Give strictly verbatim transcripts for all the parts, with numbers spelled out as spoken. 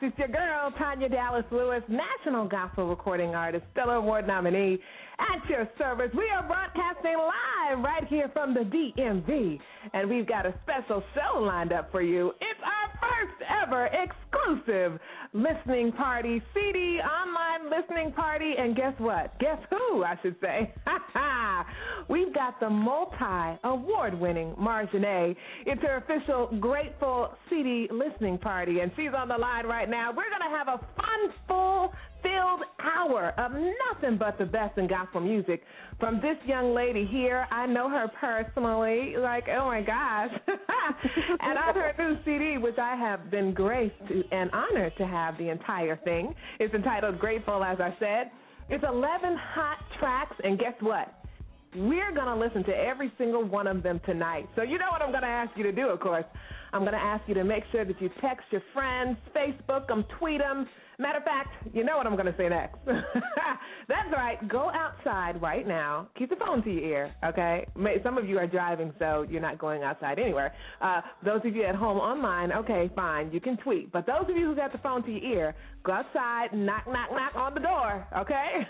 It's your girl, Tanya Dallas-Lewis, National Gospel Recording Artist, Stellar Award nominee, at your service. We are broadcasting live right here from the D M V, and we've got a special show lined up for you. It's our first ever exclusive listening party, C D, online listening party, and guess what? Guess who, I should say. We've got the multi-award-winning Marjane. It's her official Grateful C D listening party, and she's on the line right now. We're going to have a fun, full, filled hour of nothing but the best in gospel music from this young lady here. I know her personally, like, oh, my gosh. And on her new C D, which I have been graced and honored to have the entire thing. It's entitled Grateful, as I said. It's eleven hot tracks, and guess what? We're going to listen to every single one of them tonight. So you know what I'm going to ask you to do, of course. I'm going to ask you to make sure that you text your friends, Facebook them, tweet them. Matter of fact, you know what I'm going to say next. That's right. Go outside right now. Keep the phone to your ear, okay? Some of you are driving, so you're not going outside anywhere. Uh, those of you at home online, okay, fine. You can tweet. But those of you who got the phone to your ear, go outside, knock, knock, knock on the door, okay?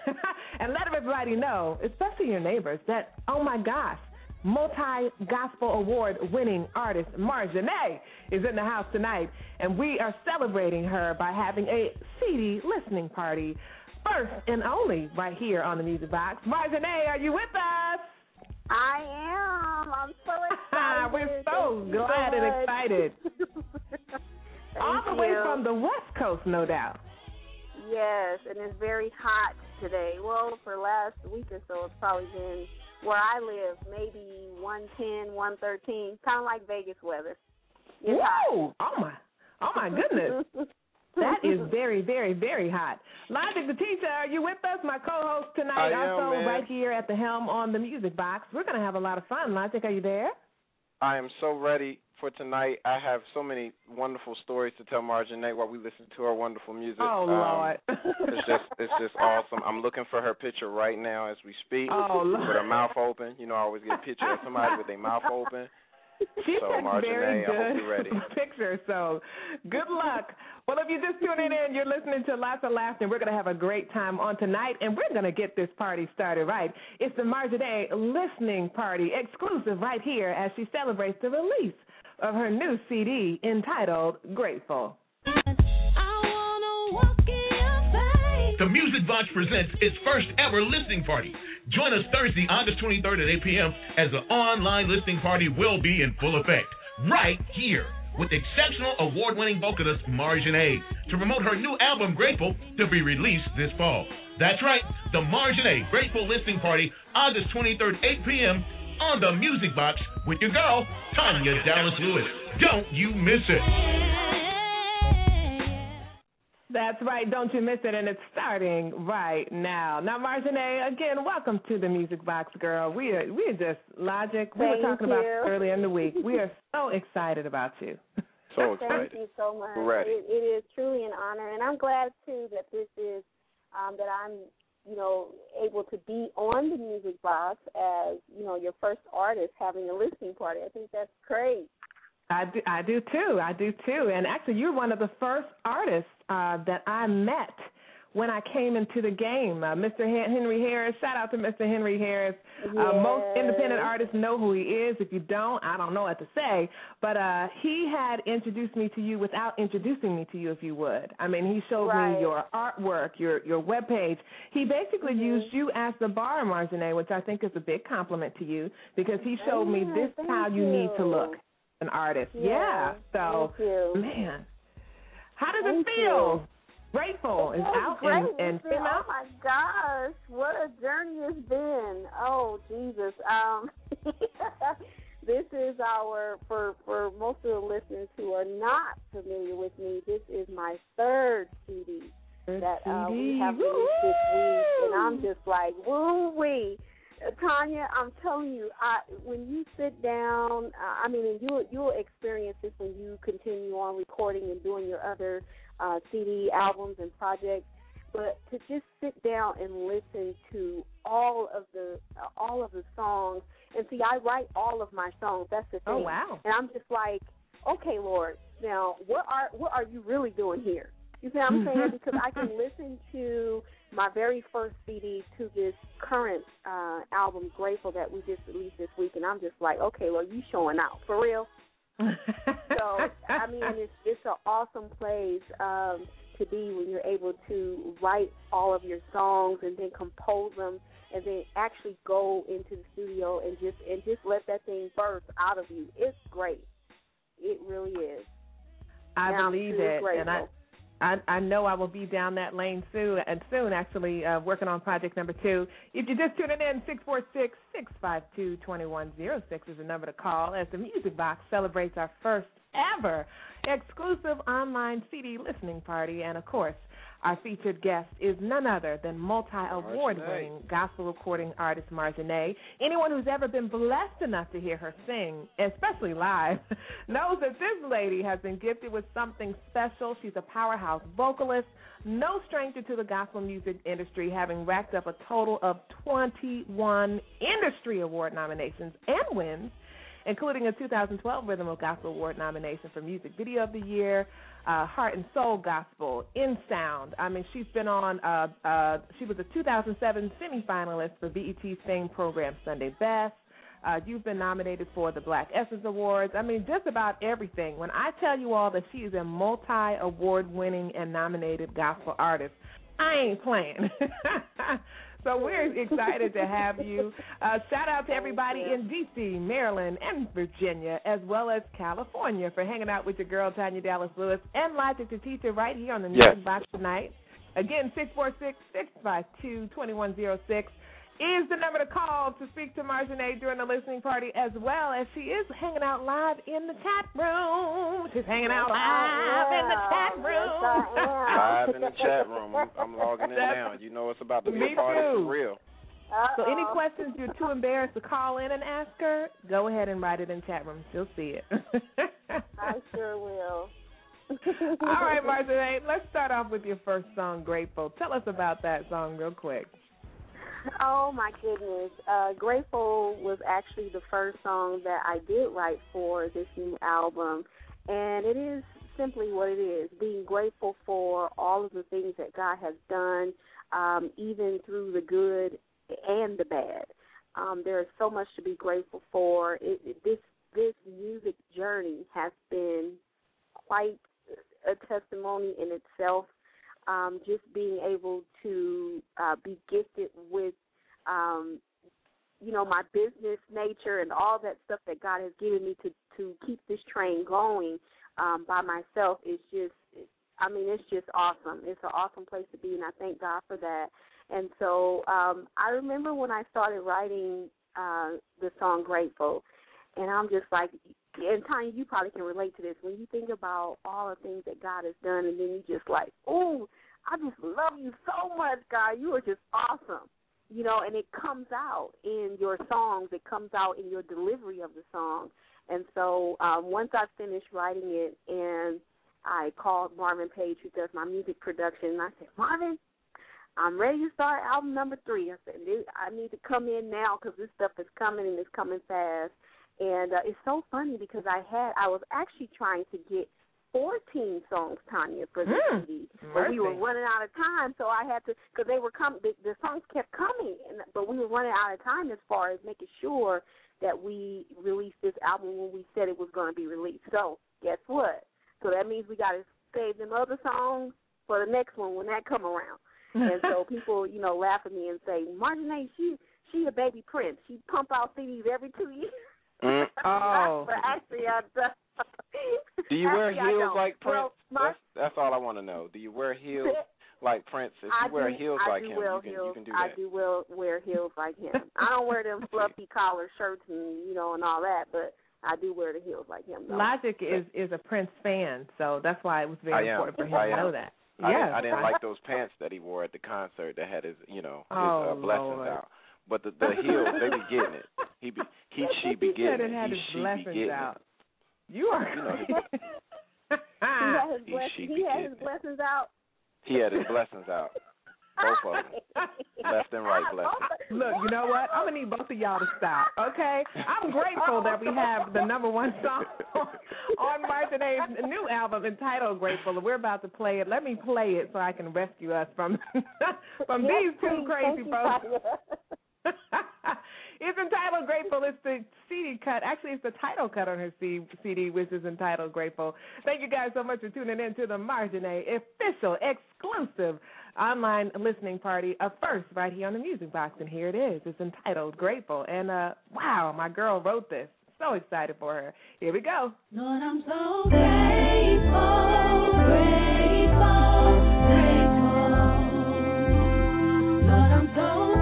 And let everybody know, especially your neighbors, that, oh, my gosh, multi-gospel award-winning artist Marjane is in the house tonight, and we are celebrating her by having a C D listening party, first and only right here on The Music Box. Marjane, are you with us? I am. I'm so excited. We're so Thank glad and excited. All the you. way from the West Coast, no doubt. Yes, and it's very hot today. Well, for last week or so, it's probably been, where I live, maybe one ten, one thirteen, kind of like Vegas weather. It's Whoa! Hot. Oh, my oh my goodness. That is very, very, very hot. Logic the Teacher, are you with us? My co-host tonight, I also am, right here at the helm on The Music Box. We're going to have a lot of fun. Logic, are you there? I am so ready for tonight. I have so many wonderful stories to tell Marjane while we listen to her wonderful music. Oh, um, Lord. It's just it's just awesome. I'm looking for her picture right now as we speak, oh, with Lord. her mouth open. You know, I always get a picture of somebody with their mouth open. She so, Marjane, very good I hope you're ready. Picture, so good luck. Well, if you're just tuning in, you're listening to lots of laughter. We're going to have a great time on tonight, and we're going to get this party started right. It's the Marjane Listening Party, exclusive right here as she celebrates the release of her new C D entitled Grateful. The Music Box presents its first ever listening party. Join us Thursday, August twenty-third at eight p.m. as the online listening party will be in full effect right here with exceptional award-winning vocalist Marjane to promote her new album, Grateful, to be released this fall. That's right, the Marjane Grateful Listening Party, August twenty-third, eight p.m. on The Music Box with your girl, Tanya Dallas-Lewis. Don't you miss it. That's right. Don't you miss it. And it's starting right now. Now, Marjane, again, welcome to The Music Box, girl. We are, we are just Logic. We Thank were talking you. about it earlier in the week. We are so excited about you. So excited. Thank you so much. Ready. It, it is truly an honor. And I'm glad, too, that this is, um, that I'm, you know, able to be on The Music Box as, you know, your first artist having a listening party. I think that's great. I do, I do, too. I do, too. And actually, you're one of the first artists uh, that I met when I came into the game. Uh, Mister Henry Harris, shout out to Mister Henry Harris. Yes. Uh, most independent artists know who he is. If you don't, I don't know what to say. But uh, he had introduced me to you without introducing me to you, if you would. I mean, he showed right. me your artwork, your, your webpage. He basically mm-hmm. used you as the bar, Marjane, which I think is a big compliment to you because he showed yeah, me this is how you, you need to look. An artist, yeah. yeah. So, man, How does Thank it feel? You. Grateful it's is out great. and, and been, out. Oh my gosh, what a journey it's been. Oh Jesus. Um, this is our for for most of the listeners who are not familiar with me. This is my third C D that uh, we have released this week, and I'm just like, woo wee. Tanya, I'm telling you, I, when you sit down, uh, I mean, and you'll, you'll experience this when you continue on recording and doing your other uh, C D albums and projects, but to just sit down and listen to all of the uh, all of the songs, and see, I write all of my songs. That's the thing. Oh, wow. And I'm just like, okay, Lord, now what are what are you really doing here? You see what I'm saying? Because I can listen to my very first C D to this current uh, album, Grateful, that we just released this week, and I'm just like, okay, well, you showing out, for real? So, I mean, it's, it's an awesome place um, to be when you're able to write all of your songs and then compose them and then actually go into the studio and just and just let that thing burst out of you. It's great. It really is. I now, believe it, grateful. and I... I, I know I will be down that lane soon, and soon actually uh, working on project number two. If you're just tuning in, six four six, six five two, two one zero six is the number to call as the Music Box celebrates our first ever exclusive online C D listening party. And, of course, our featured guest is none other than multi-award-winning gospel recording artist Marjane. Anyone who's ever been blessed enough to hear her sing, especially live, knows that this lady has been gifted with something special. She's a powerhouse vocalist, no stranger to the gospel music industry, having racked up a total of twenty-one industry award nominations and wins, including a two thousand twelve Rhythm of Gospel Award nomination for Music Video of the Year, uh, Heart and Soul Gospel, In Sound. I mean, she's been on, uh, uh, she was a two thousand seven semifinalist for B E T's Fame Program Sunday Best. Uh, you've been nominated for the Black Essence Awards. I mean, just about everything. When I tell you all that she is a multi-award-winning and nominated gospel artist, I ain't playing. So we're excited to have you. Uh, shout out to everybody in D C, Maryland, and Virginia, as well as California, for hanging out with your girl, Tanya Dallas-Lewis, and Logic the Teacher right here on the Music yes. Box tonight. Again, six four six, six five two, two one zero six is the number to call to speak to Marjane during the listening party, as well as she is hanging out live in the chat room. She's hanging out live in the chat room. Live in the chat room. I'm, I'm logging in now. You know it's about to be a party for real. Uh-oh. So any questions you're too embarrassed to call in and ask her, go ahead and write it in chat room. She'll see it. I sure will. All right, Marjane, let's start off with your first song, Grateful. Tell us about that song real quick. Oh, my goodness. Uh, Grateful was actually the first song that I did write for this new album, and it is simply what it is, being grateful for all of the things that God has done, um, even through the good and the bad. Um, there is so much to be grateful for. It, it, this, this music journey has been quite a testimony in itself. Um, just being able to uh, be gifted with, um, you know, my business nature and all that stuff that God has given me to, to keep this train going um, by myself is just, I mean, it's just awesome. It's an awesome place to be, and I thank God for that. And so um, I remember when I started writing uh, the song Grateful, and I'm just like, and Tanya, you probably can relate to this. When you think about all the things that God has done, and then you just like, oh, I just love you so much, God. You are just awesome. You know, and it comes out in your songs. It comes out in your delivery of the song. And so um, once I finished writing it, and I called Marvin Page, who does my music production, and I said, Marvin, I'm ready to start album number three. I said, I need to come in now because this stuff is coming, and it's coming fast. And uh, it's so funny because I had I was actually trying to get fourteen songs, Tanya, for the mm, C D, but we were running out of time. So I had to because they were coming, the, the songs kept coming, and, but we were running out of time as far as making sure that we released this album when we said it was going to be released. So guess what? So that means we got to save them other songs for the next one when that come around. And so people, you know, laugh at me and say, Marjane, she she a baby Prince. She pump out C Ds every two years. Mm. Oh. But actually, I do. Do you actually, wear heels like Prince? Well, my, That's all I want to know. Do you wear heels like Prince? If you wear heels like him, you can, you can do that. I do well wear heels like him. I don't wear them fluffy collar shirts and, you know, and all that, but I do wear the heels like him, though. Logic is, is a Prince fan, so that's why it was very important for him to know that. I, yeah. didn't, I didn't like those pants that he wore at the concert that had his, you know, his oh, uh, blessings Lord. out. But the, the heels, they be getting it. He, be, he she be getting it. He, she be getting out. it. You are. You know, he, he, had his, he had his blessings out. He had his blessings out. Both of them. Left and right blessings. Look, you know what? I'm going to need both of y'all to stop, okay? I'm grateful that we have the number one song on Marjane's new album entitled Grateful, and we're about to play it. Let me play it so I can rescue us from, from yes, these two please, crazy folks. It's entitled Grateful. It's the C D cut. Actually, it's the title cut on her C D, which is entitled Grateful. Thank you guys so much for tuning in to the Marjane official, exclusive online listening party, a first right here on the Music Box. And here it is. It's entitled Grateful. And, uh, wow, my girl wrote this. So excited for her. Here we go. Lord, I'm so grateful, grateful, grateful. Lord, I'm so oh,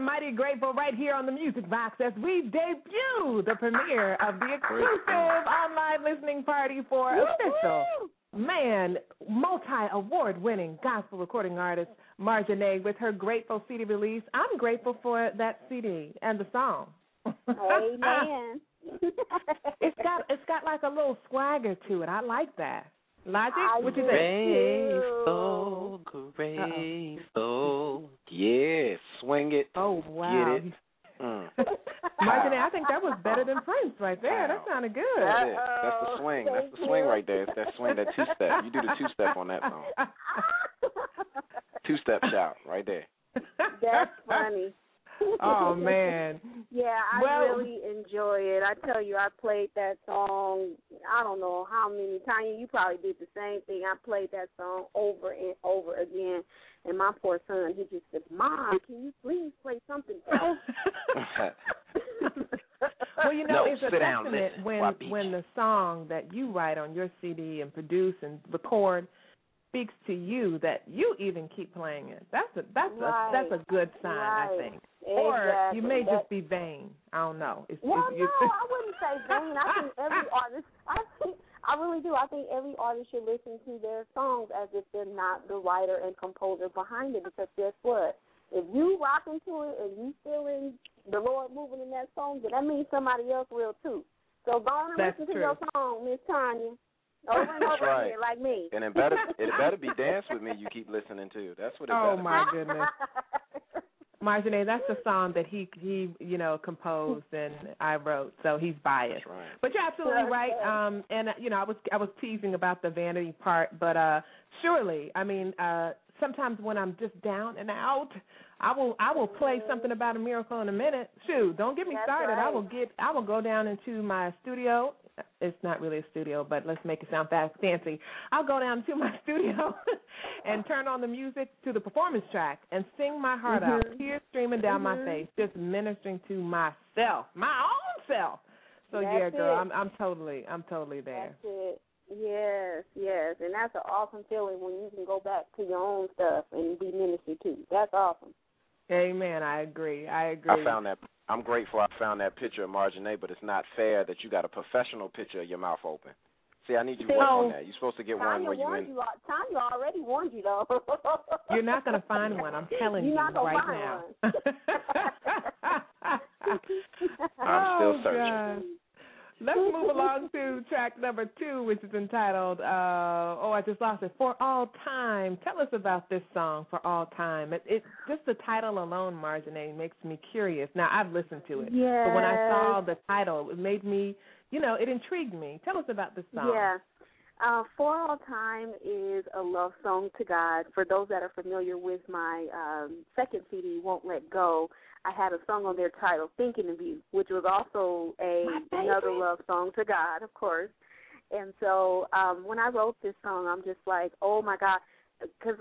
mighty grateful right here on the Music Box as we debut the premiere of the exclusive online listening party for Woo-hoo! official man, multi-award winning gospel recording artist Marjane with her Grateful C D release. I'm grateful for that C D and the song. Amen. it's got it's got like a little swagger to it. I like that. Logic, what you think? Grateful, grateful, yeah, swing it. Oh wow! Get it. Mm. Marjane, I think that was better than Prince right there. Wow. That sounded good. That's it. That's the swing. Thank That's the swing you. right there. It's that swing, that two step. You do the two step on that song. Two step shout right there. That's funny. Oh man. Yeah, I well, really enjoy it. I tell you, I played that song, I don't know how many times. Tanya, you probably did the same thing. I played that song over and over again. And my poor son, he just said, Mom, can you please play something else? Well, you know, no, it's a testament down, when, when the song that you write on your C D and produce and record speaks to you, that you even keep playing it. That's a that's right. a that's a good sign, right. I think. Exactly. Or you may that's... just be vain. I don't know. It's, well, it's, no, it's... I wouldn't say vain. I think every artist, I think, I really do. I think every artist should listen to their songs as if they're not the writer and composer behind it. Because guess what? If you rock into it and you feeling the Lord moving in that song, then that means somebody else will too. So go on and that's listen true. to your song, Miss Tanya. Over and over right. again, like me. And it better, it better be Dance With Me you keep listening to. That's what it oh, better my be. Goodness. Marjane, that's the song that he, he you know, composed and I wrote, so he's biased. Right. But you're absolutely right. Um, and, you know, I was I was teasing about the vanity part, but uh, surely, I mean, uh, sometimes when I'm just down and out, I will I will play something about a miracle in a minute. Shoot, don't get me that's started. Right. I will get I will go down into my studio. It's not really a studio, but let's make it sound fancy. I'll go down to my studio and turn on the music to the performance track and sing my heart mm-hmm. out, tears streaming down mm-hmm. my face, just ministering to myself, my own self. So that's yeah, girl, it. I'm, I'm totally, I'm totally there. That's it. Yes, yes, and that's an awesome feeling when you can go back to your own stuff and be ministered to. That's awesome. Amen. I agree. I agree. I found that. I'm grateful I found that picture of Marjane, but it's not fair that you got a professional picture of your mouth open. See, I need you to work on that. You're supposed to get Tanya one where you're in. You, Tanya already warned you, though. You're not going to find one. I'm telling you're you not right find now. I'm still oh, searching. God. Let's move along to track number two, which is entitled, uh, oh, I just lost it, For All Time. Tell us about this song, For All Time. It, it just the title alone, Marjane, makes me curious. Now, I've listened to it, yes. but when I saw the title, it made me, you know, it intrigued me. Tell us about this song. Yeah. Uh, For All Time is a love song to God. For those that are familiar with my um, second C D, Won't Let Go, I had a song on there titled Thinking of You, which was also a, another love song to God, of course. And so um, when I wrote this song, I'm just like, oh, my God, because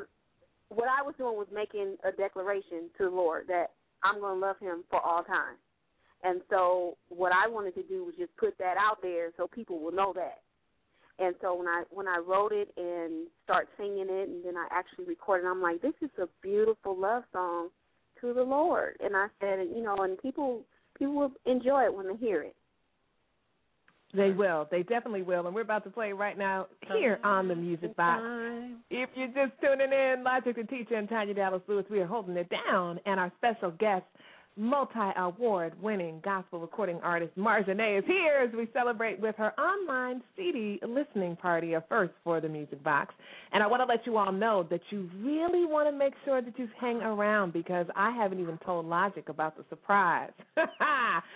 what I was doing was making a declaration to the Lord that I'm going to love him for all time. And so what I wanted to do was just put that out there so people will know that. And so when I when I wrote it and start singing it and then I actually recorded it, I'm like, this is a beautiful love song to the Lord. And I said, you know, and people people will enjoy it when they hear it. They will. They definitely will. And we're about to play right now here on the Music Box. If you're just tuning in, Logic the Teacher and Tanya Dallas-Lewis, we are holding it down. And our special guest, multi-award-winning gospel recording artist Marjane is here as we celebrate with her online C D listening party, a first for the Music Box. And I want to let you all know that you really want to make sure that you hang around because I haven't even told Logic about the surprise that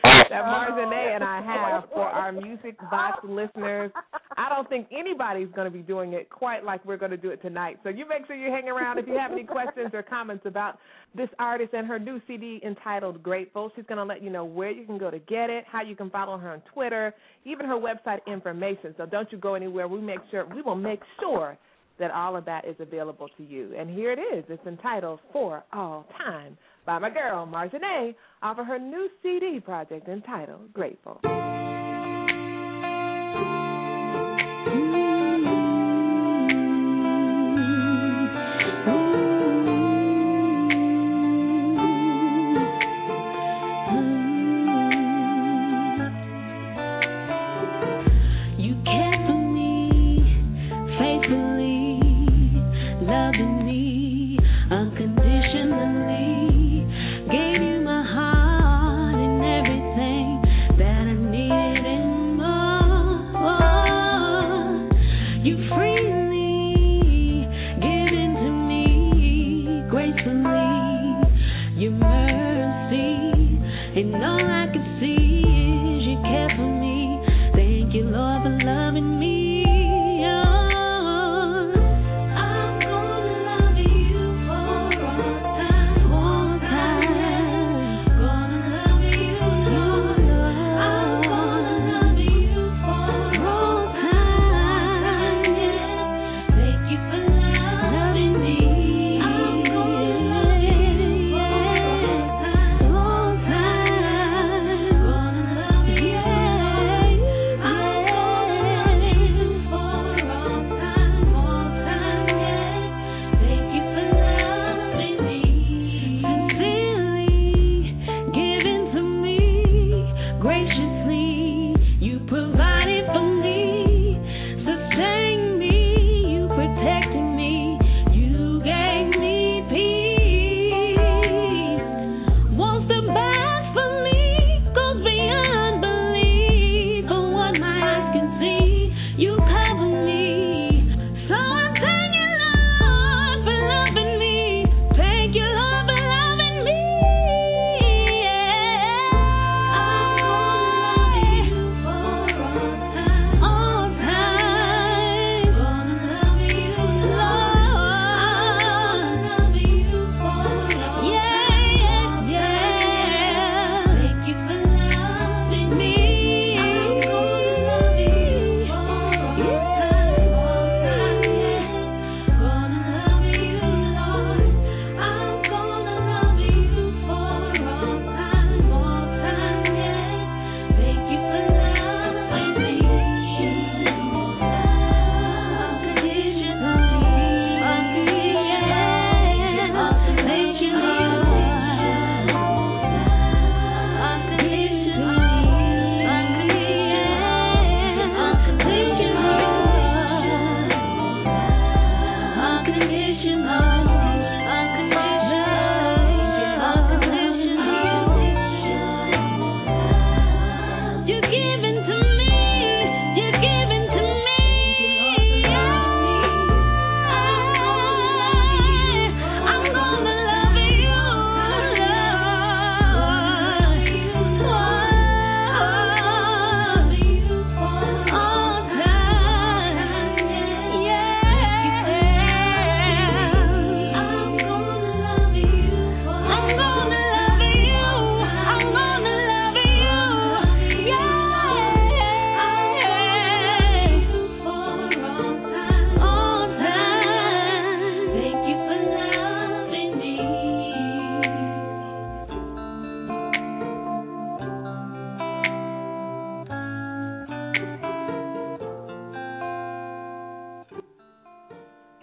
Marjane and I have for our Music Box listeners. I don't think anybody's going to be doing it quite like we're going to do it tonight. So you make sure you hang around. If you have any questions or comments about this artist and her new C D entitled Grateful. She's going to let you know where you can go to get it, how you can follow her on Twitter, even her website information. So don't you go anywhere. We make sure we will make sure that all of that is available to you. And here it is. It's entitled For All Time by my girl Marjane off of her new C D project entitled Grateful.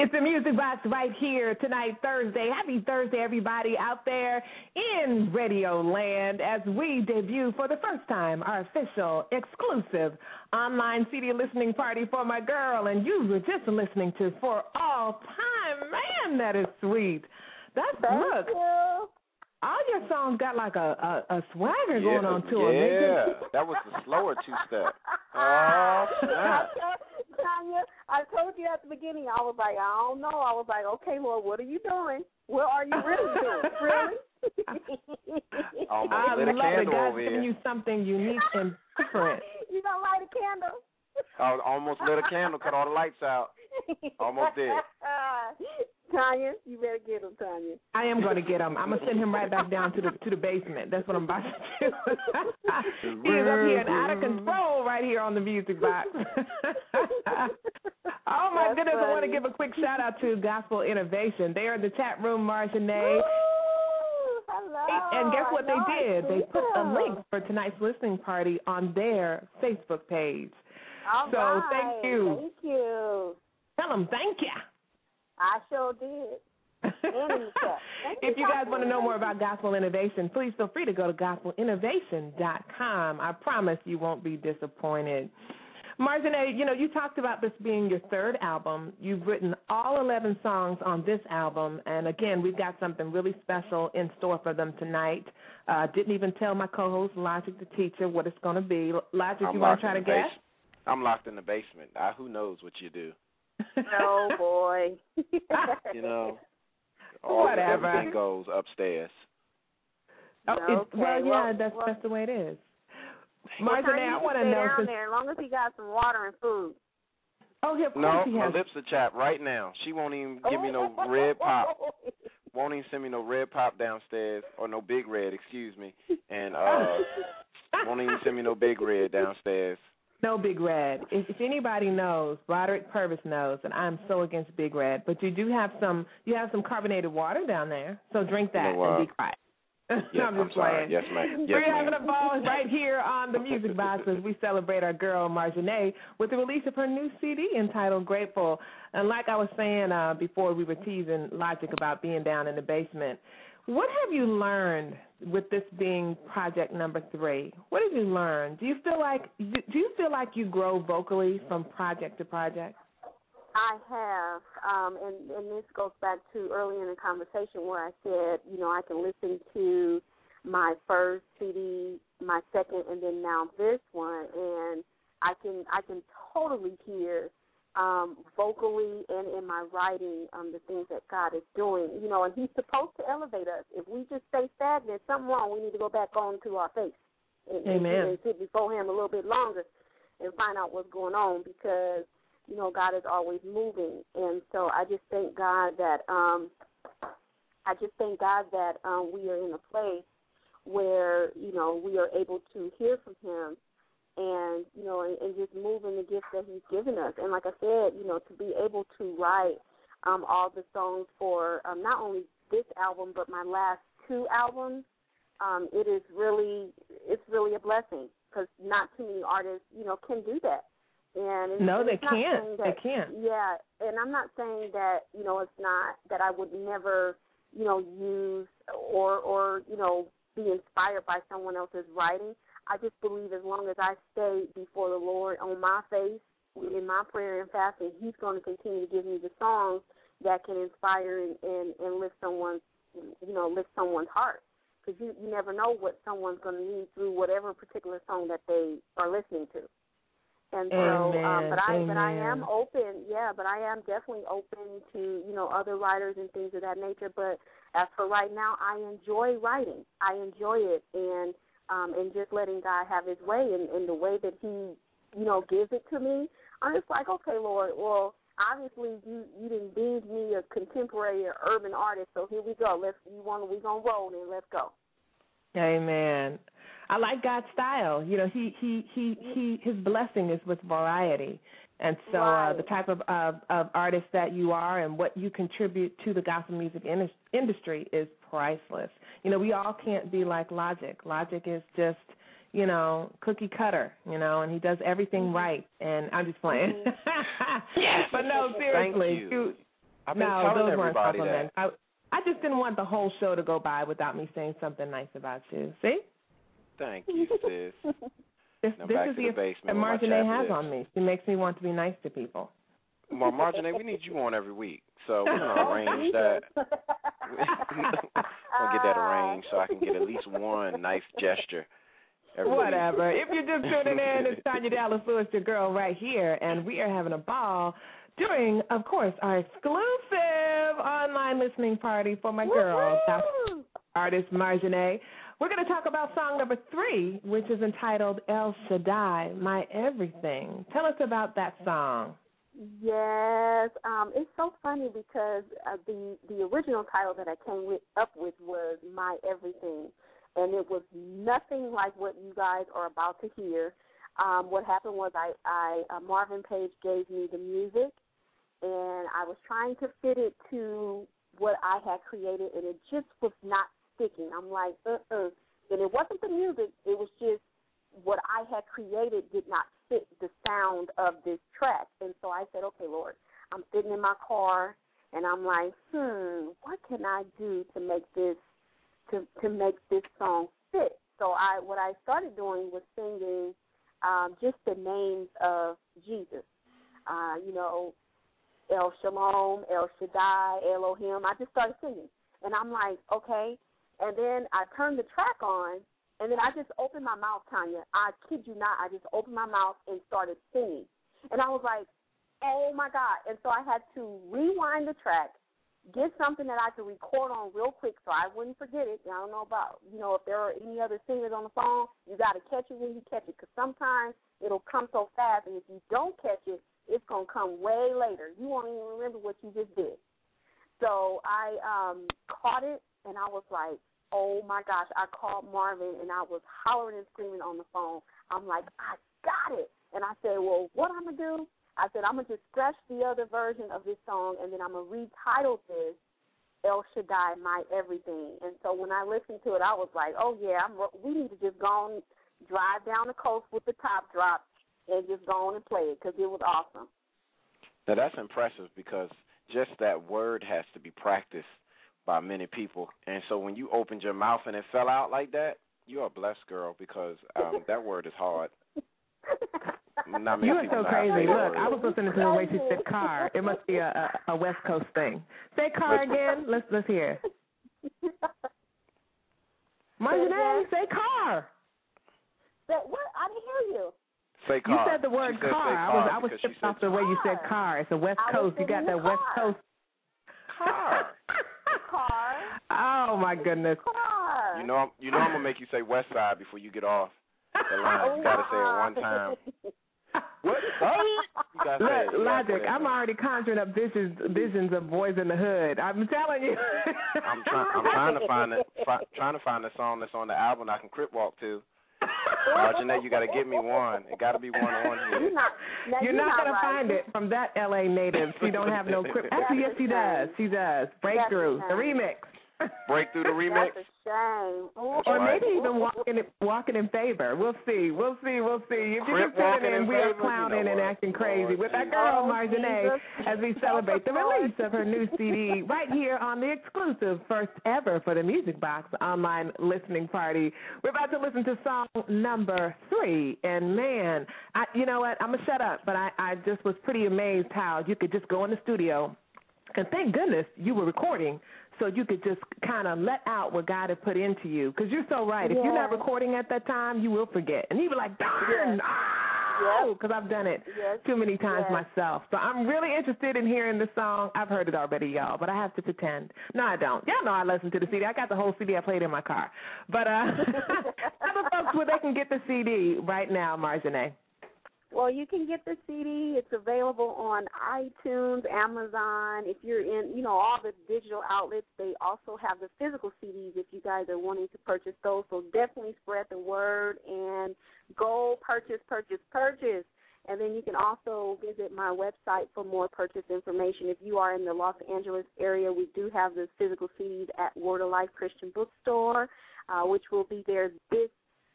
It's the Music Box right here tonight, Thursday. Happy Thursday, everybody out there in Radio Land, as we debut for the first time our official exclusive online C D listening party for my girl, and you were just listening to For All Time. Man, that is sweet. That's look. You. All your songs got like a, a, a swagger yeah, going on to them. Yeah, just... that was the slower two-step. Oh, snap. Tanya, I told you at the beginning, I was like, I don't know. I was like, okay, Lord, what are you doing? What are you really doing? Really? I, I love it. God's giving you something unique and different. You don't light a candle? I almost lit a candle, cut all the lights out. Almost did. Tanya, you better get him, Tanya. I am going to get him. I'm going to send him right back down to the to the basement. That's what I'm about to do. He is up here and out of control right here on the Music Box. Oh, my That's goodness. Funny. I want to give a quick shout-out to Gospel Innovation. They are in the chat room, Marjane. Hello. And guess what Hello. they did? They put a link for tonight's listening party on their Facebook page. All so right. thank you. Thank you. Tell them thank you. I sure did. If you guys want to know more about Gospel Innovation, please feel free to go to gospel innovation dot com. I promise you won't be disappointed. Marjane, you know, you talked about this being your third album. You've written all eleven songs on this album, and, again, we've got something really special in store for them tonight. I uh, didn't even tell my co-host, Logic the Teacher, what it's going to be. Logic, I'm you want to try to guess? Base- I'm locked in the basement. I, who knows what you do? Oh, boy. You know, all Whatever. everything goes upstairs. Oh, okay. it, well, well, yeah, that's, well, that's the way it is. Marjane, I want to know. Down there, as long as he got some water and food. Oh, yeah, of course no, he has. No, her lips are chapped right now. She won't even give me no red pop. Won't even send me no red pop downstairs, or no Big Red, excuse me. And uh, won't even send me no Big Red downstairs. No Big Red. If, if anybody knows, Roderick Purvis knows, and I'm so against Big Red. But you do have some, you have some carbonated water down there, so drink that you know, uh, and be quiet. Yes, I'm just sorry. Playing. Yes, ma'am. Yes, We're ma'am. having a ball right here on the Music Box as we celebrate our girl Marjane with the release of her new C D entitled Grateful. And like I was saying uh, before, we were teasing Logic about being down in the basement. What have you learned with this being project number three? What have you learned? Do you feel like do you feel like you grow vocally from project to project? I have, um, and, and this goes back to earlier in the conversation where I said, you know, I can listen to my first C D, my second, and then now this one, and I can I can totally hear Um, vocally and in my writing, um, the things that God is doing, you know, and he's supposed to elevate us. If we just stay stagnant, something wrong, we need to go back on to our face and, Amen. and sit before him a little bit longer and find out what's going on, because, you know, God is always moving. And so I just thank God that um, I just thank God that um, we are in a place where, you know, we are able to hear from him. And, you know, and, and just moving the gifts that he's given us. And like I said, you know, to be able to write um, all the songs for um, not only this album but my last two albums, um, it is really, it's really a blessing, because not too many artists, you know, can do that. And it's, No, they can't. That, they can't. Yeah, and I'm not saying that, you know, it's not that I would never, you know, use or, or you know, be inspired by someone else's writing. I just believe as long as I stay before the Lord on my face, in my prayer and fasting, he's going to continue to give me the songs that can inspire and, and, and lift someone's, you know, lift someone's heart. Because you, you never know what someone's going to need through whatever particular song that they are listening to. And Amen. so, um, but I Amen. but I am open, yeah, but I am definitely open to, you know, other writers and things of that nature. But as for right now, I enjoy writing. I enjoy it, and Um, and just letting God have his way and, and the way that he, you know, gives it to me. I'm just like, okay, Lord, well, obviously you, you didn't deem me a contemporary or urban artist, so here we go. Let's you want we're going to roll and let's go. Amen. I like God's style. You know, he he he, he his blessing is with variety. And so right. uh, the type of, of, of artist that you are and what you contribute to the gospel music in, industry is priceless. You know, we all can't be like Logic. Logic is just, you know, cookie cutter, you know, and he does everything mm-hmm. right. And I'm just playing. Mm-hmm. Yes. But no, seriously. Thank you. You, I've been no, telling those everybody weren't compliments. That. I, I just didn't want the whole show to go by without me saying something nice about you. See? Thank you, sis. This, this is the, the effect Marjane has on me. She makes me want to be nice to people. Well, Marjane, we need you on every week, so we're going to arrange that. We're going to get that arranged so I can get at least one nice gesture every Whatever. Week. If you're just tuning in, it's Tanya Dallas-Lewis, your girl, right here, and we are having a ball during, of course, our exclusive online listening party for my girl, artist Marjane. We're going to talk about song number three, which is entitled El Shaddai, My Everything. Tell us about that song. Yes, um, it's so funny because uh, the, the original title that I came with, up with was My Everything, and it was nothing like what you guys are about to hear. Um, what happened was I, I uh, Marvin Page gave me the music, and I was trying to fit it to what I had created, and it just was not sticking. I'm like, uh-uh. And it wasn't the music. It was just what I had created did not fit the sound of this track. And so I said, okay, Lord, I'm sitting in my car, and I'm like, hmm, what can I do to make this to, to make this song fit? So I what I started doing was singing um, just the names of Jesus, uh, you know, El Shalom, El Shaddai, Elohim. I just started singing. And I'm like, okay. And then I turned the track on, and then I just opened my mouth, Tanya. I kid you not, I just opened my mouth and started singing. And I was like, oh, my God. And so I had to rewind the track, get something that I could record on real quick so I wouldn't forget it. And I don't know about, you know, if there are any other singers on the phone, you got to catch it when you catch it, because sometimes it'll come so fast, and if you don't catch it, it's going to come way later. You won't even remember what you just did. So I um, caught it, and I was like, oh, my gosh. I called Marvin, and I was hollering and screaming on the phone. I'm like, I got it. And I said, well, what I'm going to do, I said, I'm going to just scratch the other version of this song, and then I'm going to retitle this El Shaddai, My Everything. And so when I listened to it, I was like, oh, yeah, I'm, we need to just go on, drive down the coast with the top drop and just go on and play it, because it was awesome. Now, that's impressive, because just that word has to be practiced by many people. And so when you opened your mouth and it fell out like that, you're a blessed girl, because um, that word is hard. Not you are so crazy. Look, I was listening to the way she said car. It must be a, a, a West Coast thing. Say car again. Let's let's hear. Marjane, say car. That, what? I didn't hear you. Say car. You said the word said car. car. I was I was tipped off the car. Way you said car. It's a West Coast. You got that car. West Coast. Car. Car. Oh my goodness. Car. You know, I'm, you know, I'm gonna make you say West Side before you get off the line. You gotta say it one time. What? You gotta say it. Look, Logic, I'm already conjuring up visions, visions of Boys in the Hood. I'm telling you. I'm trying. I'm trying to find a, fi- trying to find a song that's on the album I can crip walk to. Marjane, you got to give me one. It got to be one on here. You're not, no, you're not, not going right. to find it from that L A native. She don't have no crib. Actually, yes, she does. She does. Breakthrough the remix. Breakthrough the remix. That's a shame. That's or right. maybe even walking in, walking in favor. We'll see. We'll see. We'll see. If you're tuning in, we are clowning you know and acting crazy with our girl Marjane as we celebrate the release of her new C D right here on the exclusive first ever for the Music Box online listening party. We're about to listen to song number three, and man, I, you know what? I'm gonna shut up, but I, I just was pretty amazed how you could just go in the studio, and thank goodness you were recording. So you could just kind of let out what God had put into you. Because you're so right. If yeah. you're not recording at that time, you will forget. And you'll be like, darn, yes. oh, because I've done it yes. too many times yes. myself. So I'm really interested in hearing the song. I've heard it already, y'all, but I have to pretend. No, I don't. Y'all know I listen to the C D. I got the whole C D I played in my car. But uh, tell the folks where they can get the C D right now, Marjane. Well, you can get the C D. It's available on iTunes, Amazon. If you're in, you know, all the digital outlets, they also have the physical C Ds if you guys are wanting to purchase those. So definitely spread the word and go purchase, purchase, purchase. And then you can also visit my website for more purchase information. If you are in the Los Angeles area, we do have the physical C Ds at Word of Life Christian Bookstore, uh, which will be there this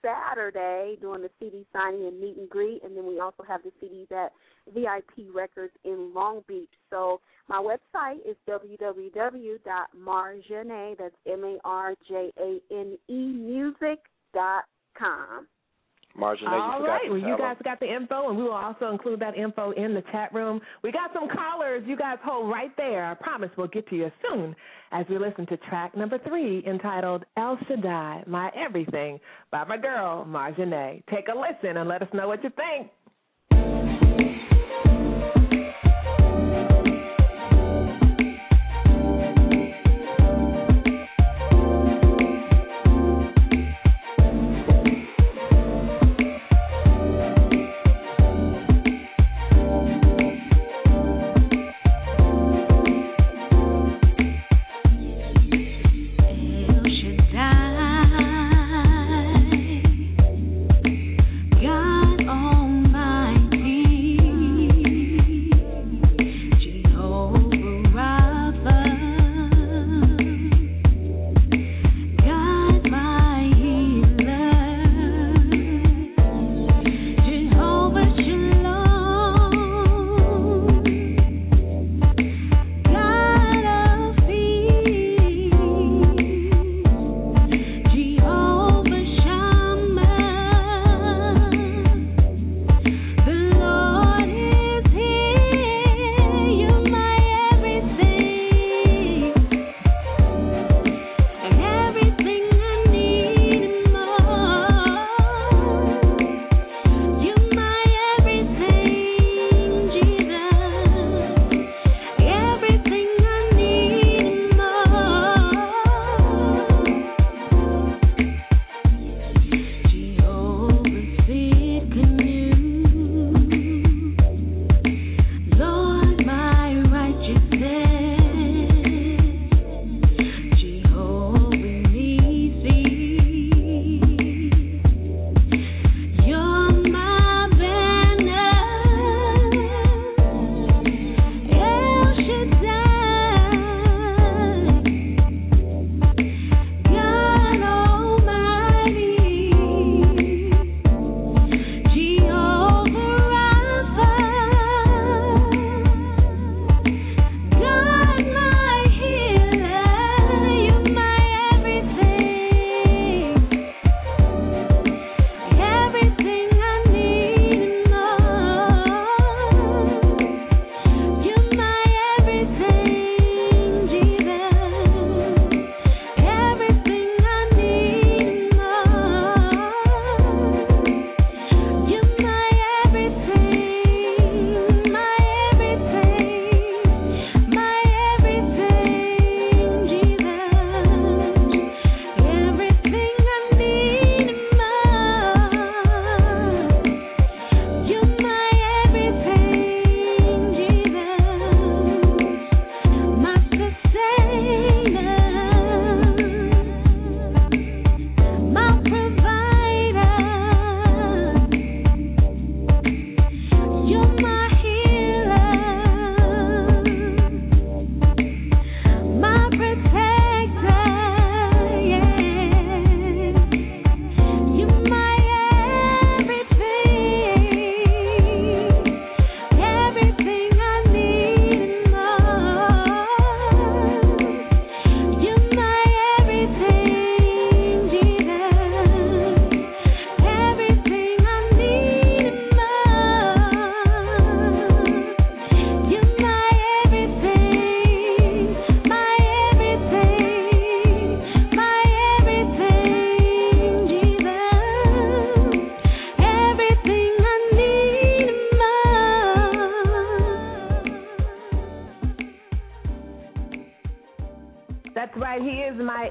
Saturday doing the C D signing and meet and greet, and then we also have the C Ds at V I P Records in Long Beach. So my website is w w w dot marjane, that's M A R J A N E, music dot com. Marjane, all you right, well, you guys got the info, and we will also include that info in the chat room. We got some callers. You guys hold right there. I promise we'll get to you as soon as we listen to track number three, entitled El Shaddai, My Everything, by my girl, Marjane. Take a listen and let us know what you think.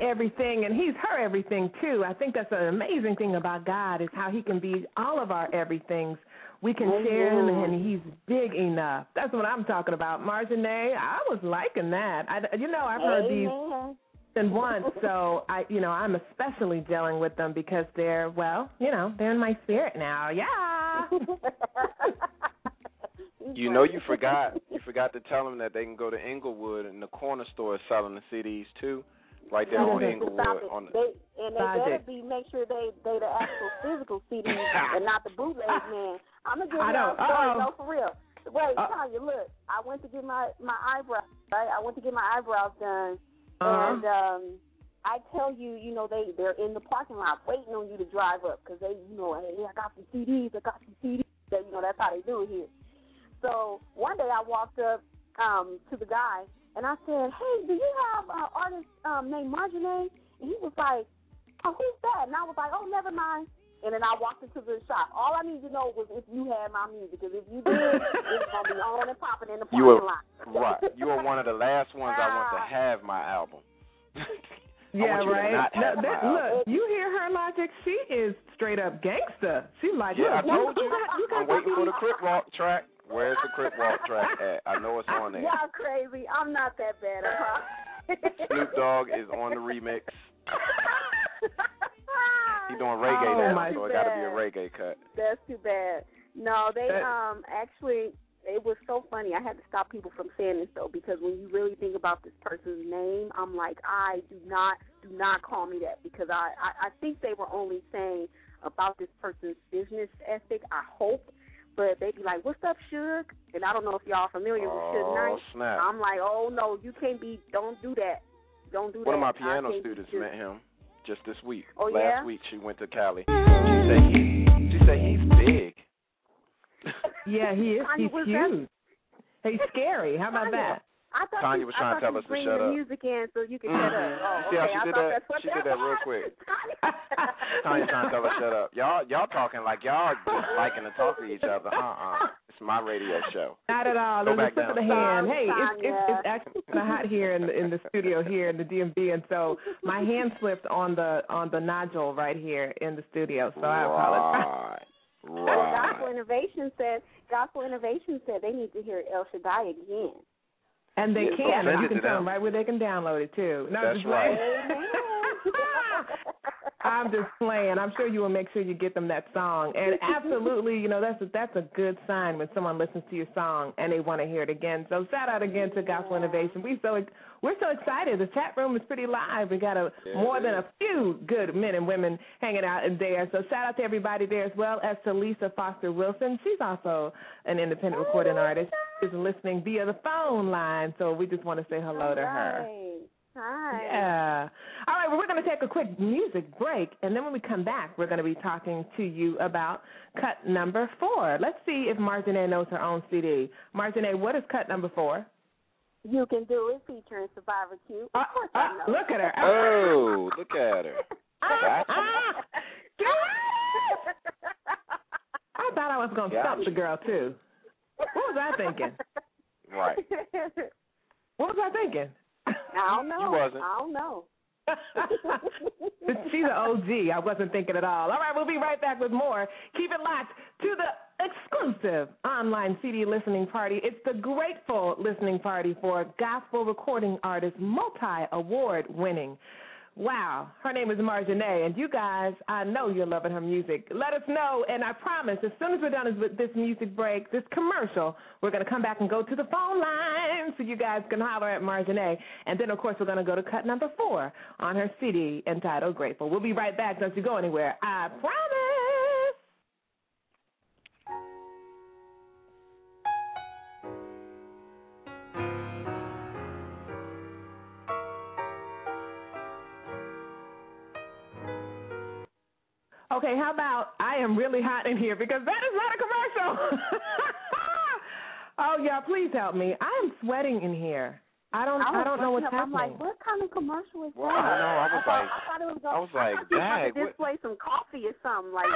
Everything, and he's her everything too. I think that's an amazing thing about God, is how he can be all of our everythings. We can Amen. Share him, and he's big enough. That's what I'm talking about. Marjane, I was liking that. I, you know, I've heard Amen. These and once, so I, you know, I'm especially gelling with them because they're, well, you know, they're in my spirit now. Yeah. You know, you forgot. You forgot to tell them that they can go to Inglewood, and the corner store is selling the C Ds too. Right there on Inglewood. On the, they, And they Logic. better be make sure they they the actual physical C D and not the bootleg man. I'm gonna give you a story. No, for real. Wait, uh, Tanya, look. I went to get my my eyebrows. Right, I went to get my eyebrows done, uh-huh. and um, I tell you, you know, they they're in the parking lot waiting on you to drive up because they, you know, hey, I got some C Ds, I got some C Ds. They, you know, that's how they do it here. So one day I walked up um, to the guy and I said, hey, do you have an artist um, named Marjane? And he was like, oh, who's that? And I was like, oh, never mind. And then I walked into the shop. All I need to know was if you had my music, because if you did, it's going to be on and popping in the parking you were, lot. Right. You were one of the last ones I want to have my album. Yeah, right. Not no, that, look, you hear her, Logic. She is straight up gangster. She's like, yeah, I told you. you I'm waiting for the Crip Walk track. Where's the Crip Walk track at? I know it's on there. Y'all crazy. I'm not that bad at all. Snoop Dogg is on the remix. He's doing reggae oh, now, so it got to be a reggae cut. That's too bad. No, they that, um actually, it was so funny. I had to stop people from saying this, though, because when you really think about this person's name, I'm like, I do not, do not call me that, because I, I, I think they were only saying about this person's business ethic, I hope, but they'd be like, what's up, Suge? And I don't know if y'all are familiar oh, with Suge Knight. Snap. I'm like, oh, no, you can't be, don't do that. Don't do One that. One of my piano students met him. Just this week. Oh, Last yeah? week she went to Cali. She said, he, she said he's big. Yeah, he is. He's huge. That? He's scary. How about Tanya. that? I thought Tanya was trying to tell us to shut up. Music in so you can mm-hmm. shut up. Oh, See okay. how she did that? She did that real quick. Tanya trying to tell us shut up. Y'all, y'all talking like y'all just liking to talk to each other. Uh-uh. It's my radio show. Not at all. Go back down. Of the hand. Hey, it's, it's, it's actually kind of hot here in the, in the studio here in the D M V, and so my hand slipped on the on the nodule right here in the studio. So right. I apologize. Right. Gospel Innovation said. Gospel Innovation said they need to hear El Shaddai again. And they yeah, can. And you can tell them right where they can download it too. No, That's I'm right. I'm just playing. I'm sure you will make sure you get them that song. And absolutely, you know, that's a, that's a good sign when someone listens to your song and they want to hear it again. So shout out again to Gospel yeah. Innovation. We so we're so excited. The chat room is pretty live. We got a yeah. more than a few good men and women hanging out in there. So shout out to everybody there, as well as to Lisa Foster Wilson. She's also an independent oh, recording artist. She's listening via the phone line. So we just want to say hello All to right. her. Hi. Yeah. All right, well, we're going to take a quick music break, and then when we come back, we're going to be talking to you about cut number four. Let's see if Marjane knows her own C D. Marjane, what is cut number four? You Can Do It, featuring Survivor Q. Uh, uh, look at her. Oh, look at her. Gotcha. I thought I was going to gotcha. stump the girl, too. What was I thinking? Right. What was I thinking? I don't know. You wasn't. I don't know. She's an O G. I wasn't thinking at all. All right, we'll be right back with more. Keep it locked to the exclusive online C D listening party. It's the Grateful listening party for gospel recording artist, multi-award winning. Wow, her name is Marjane, and you guys, I know you're loving her music. Let us know, and I promise, as soon as we're done with this music break, this commercial, we're going to come back and go to the phone line so you guys can holler at Marjane. And then, of course, we're going to go to cut number four on her C D entitled Grateful. We'll be right back. Don't you go anywhere. I promise. Okay, how about I am really hot in here because that is not a commercial. Oh, y'all, please help me. I am sweating in here. I don't I, I don't know what's up. happening. I'm like, what kind of commercial is that? Well, I don't know. I was I like, thought, I, thought it was gonna, I was like, I dang. I display some coffee or something. Like,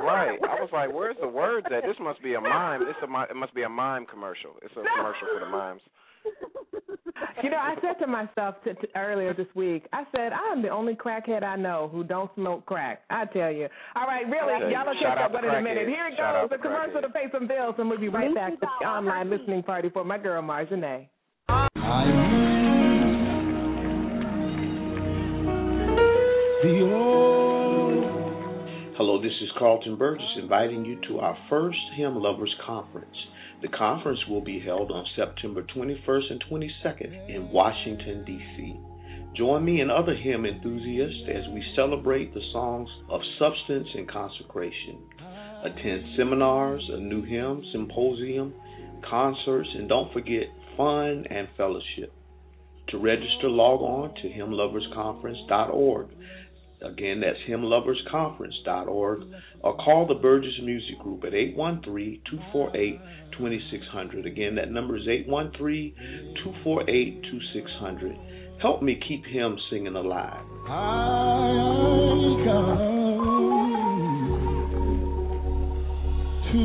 what? Right. I was like, where's the words at? This must be a mime. It's a, it must be a mime commercial. It's a commercial for the mimes. You know, I said to myself t- t- earlier this week, I said, I am the only crackhead I know who don't smoke crack. I tell you. All right, really, y'all will catch up in a minute. Here it goes, the commercial to pay some bills, and we'll be right back to the online listening party for my girl, Marjane. Hello, this is Carlton Burgess inviting you to our first Hymn Lovers Conference. The conference will be held on September twenty-first and twenty-second in Washington, D C Join me and other hymn enthusiasts as we celebrate the songs of substance and consecration. Attend seminars, a new hymn, symposium, concerts, and don't forget fun and fellowship. To register, log on to hymn lovers conference dot org. Again, that's hymn lovers conference dot org, or call the Burgess Music Group at eight one three, two four eight, two six zero zero. Again, that number is eight one three, two four eight, two six zero zero. Help me keep him singing alive. I come to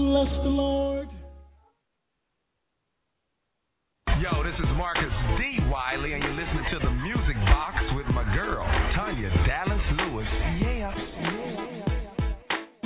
bless the Lord. Yo, this is Marcus D. Wiley, and you're listening to The Music Box with my girl, Tanya Dallas-Lewis. Yeah.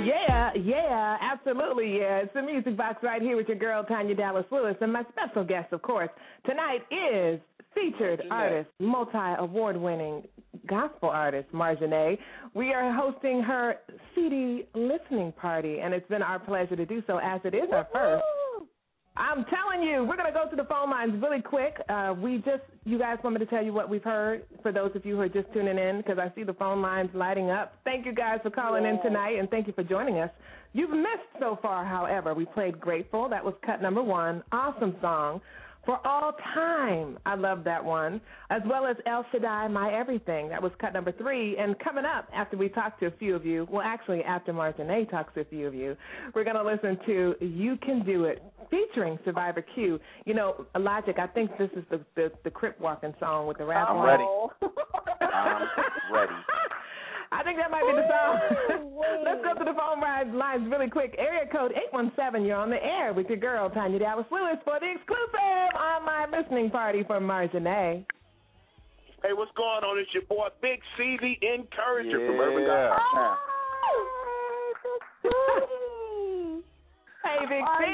Yeah, yeah, absolutely, yeah. It's The Music Box right here with your girl, Tanya Dallas-Lewis. And my special guest, of course, tonight is featured artist, multi-award-winning gospel artist, Marjane. We are hosting her C D listening party, and it's been our pleasure to do so as it is our first. I'm telling you, we're going to go to the phone lines really quick. Uh, we just, you guys want me to tell you what we've heard for those of you who are just tuning in, because I see the phone lines lighting up. Thank you guys for calling yeah. in tonight, and thank you for joining us. You've missed so far, however. We played Grateful. That was cut number one. Awesome song. For All Time, I love that one, as well as El Shaddai, My Everything. That was cut number three. And coming up after we talk to a few of you, well, actually after Marjane talks to a few of you, we're going to listen to You Can Do It, featuring Survivor Q. You know, Logic, I think this is the, the, the Crip Walking song with the rap I'm on. Ready. I'm ready. I think that might be the song. Let's go to the phone ride lines really quick. Area code eight one seven, you're on the air with your girl, Tanya Dallas-Lewis, for the exclusive online listening party for Marjane. Hey, what's going on? It's your boy, Big C, the Encourager yeah. from Urban God. Oh, hey, Big How C. Are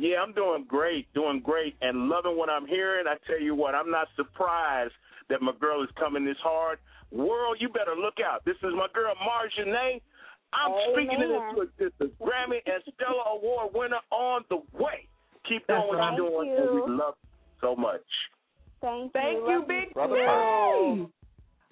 you? Yeah, I'm doing great, doing great, and loving what I'm hearing. I tell you what, I'm not surprised that my girl is coming this hard. World, you better look out. This is my girl, Marjane. I'm Amen. Speaking into existence. Grammy and Stellar Award winner on the way. Keep doing what you're doing, and we love you so much. Thank, Thank you. Thank you, Big Brother C. Brother.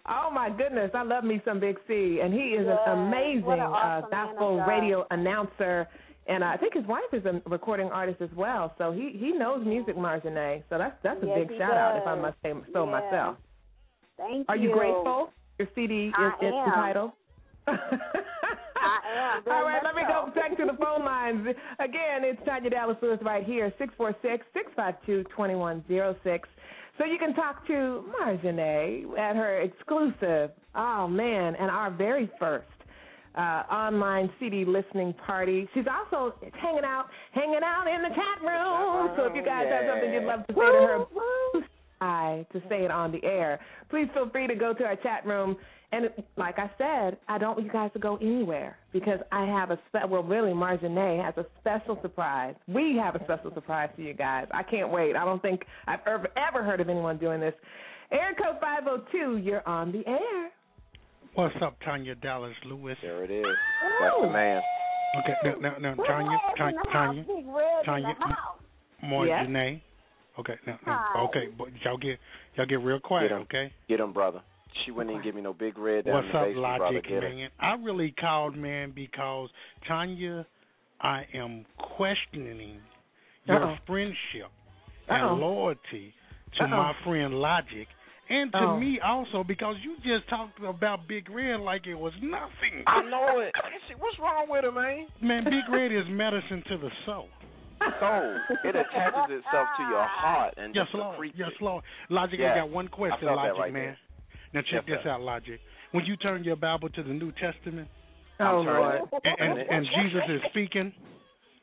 Oh, my goodness. I love me some Big C, and he is yes. an amazing awesome uh, gospel radio announcer. And I think his wife is a recording artist as well, so he, he knows music, Marjane. So that's that's a yes, big shout-out, if I must say so yeah. myself. Thank Are you. Are you grateful? Your C D is entitled? I am. All right, let me go back to the phone lines. Again, it's Tanya Dallas-Lewis right here, six four six, six five two, two one zero six. So you can talk to Marjane at her exclusive, oh, man, and our very first Uh, online C D listening party. She's also hanging out, hanging out in the chat room. So if you guys yeah. have something you'd love to say to her, please try to say it on the air. Please feel free to go to our chat room. And like I said, I don't want you guys to go anywhere because I have a spe- well, really, Marjane has a special surprise. We have a special surprise for you guys. I can't wait. I don't think I've ever, ever heard of anyone doing this. Air code five oh two, you're on the air. What's up, Tanya Dallas-Lewis? There it is. That's the man. Okay, now, now, now Tanya, Tanya, Tanya, Tanya, Marjane. Okay, now, now okay, but y'all get, y'all get real quiet, get okay? Get him, brother. She wouldn't even give me no Big Red. What's up, Logic, man? I really called, man, because Tanya, I am questioning your Uh-oh. friendship and Uh-oh. loyalty to Uh-oh. my friend Logic. And to oh. me also, because you just talked about Big Red like it was nothing. I know it. What's wrong with him, man? Man, Big Red is medicine to the soul. Soul. It attaches itself to your heart. And yes, just Lord. Yes, Lord. Logic, yes. I got one question, Logic, right man. There. Now check yes, this sir. out, Logic. When you turn your Bible to the New Testament, oh, Lord. And, and, and Jesus is speaking,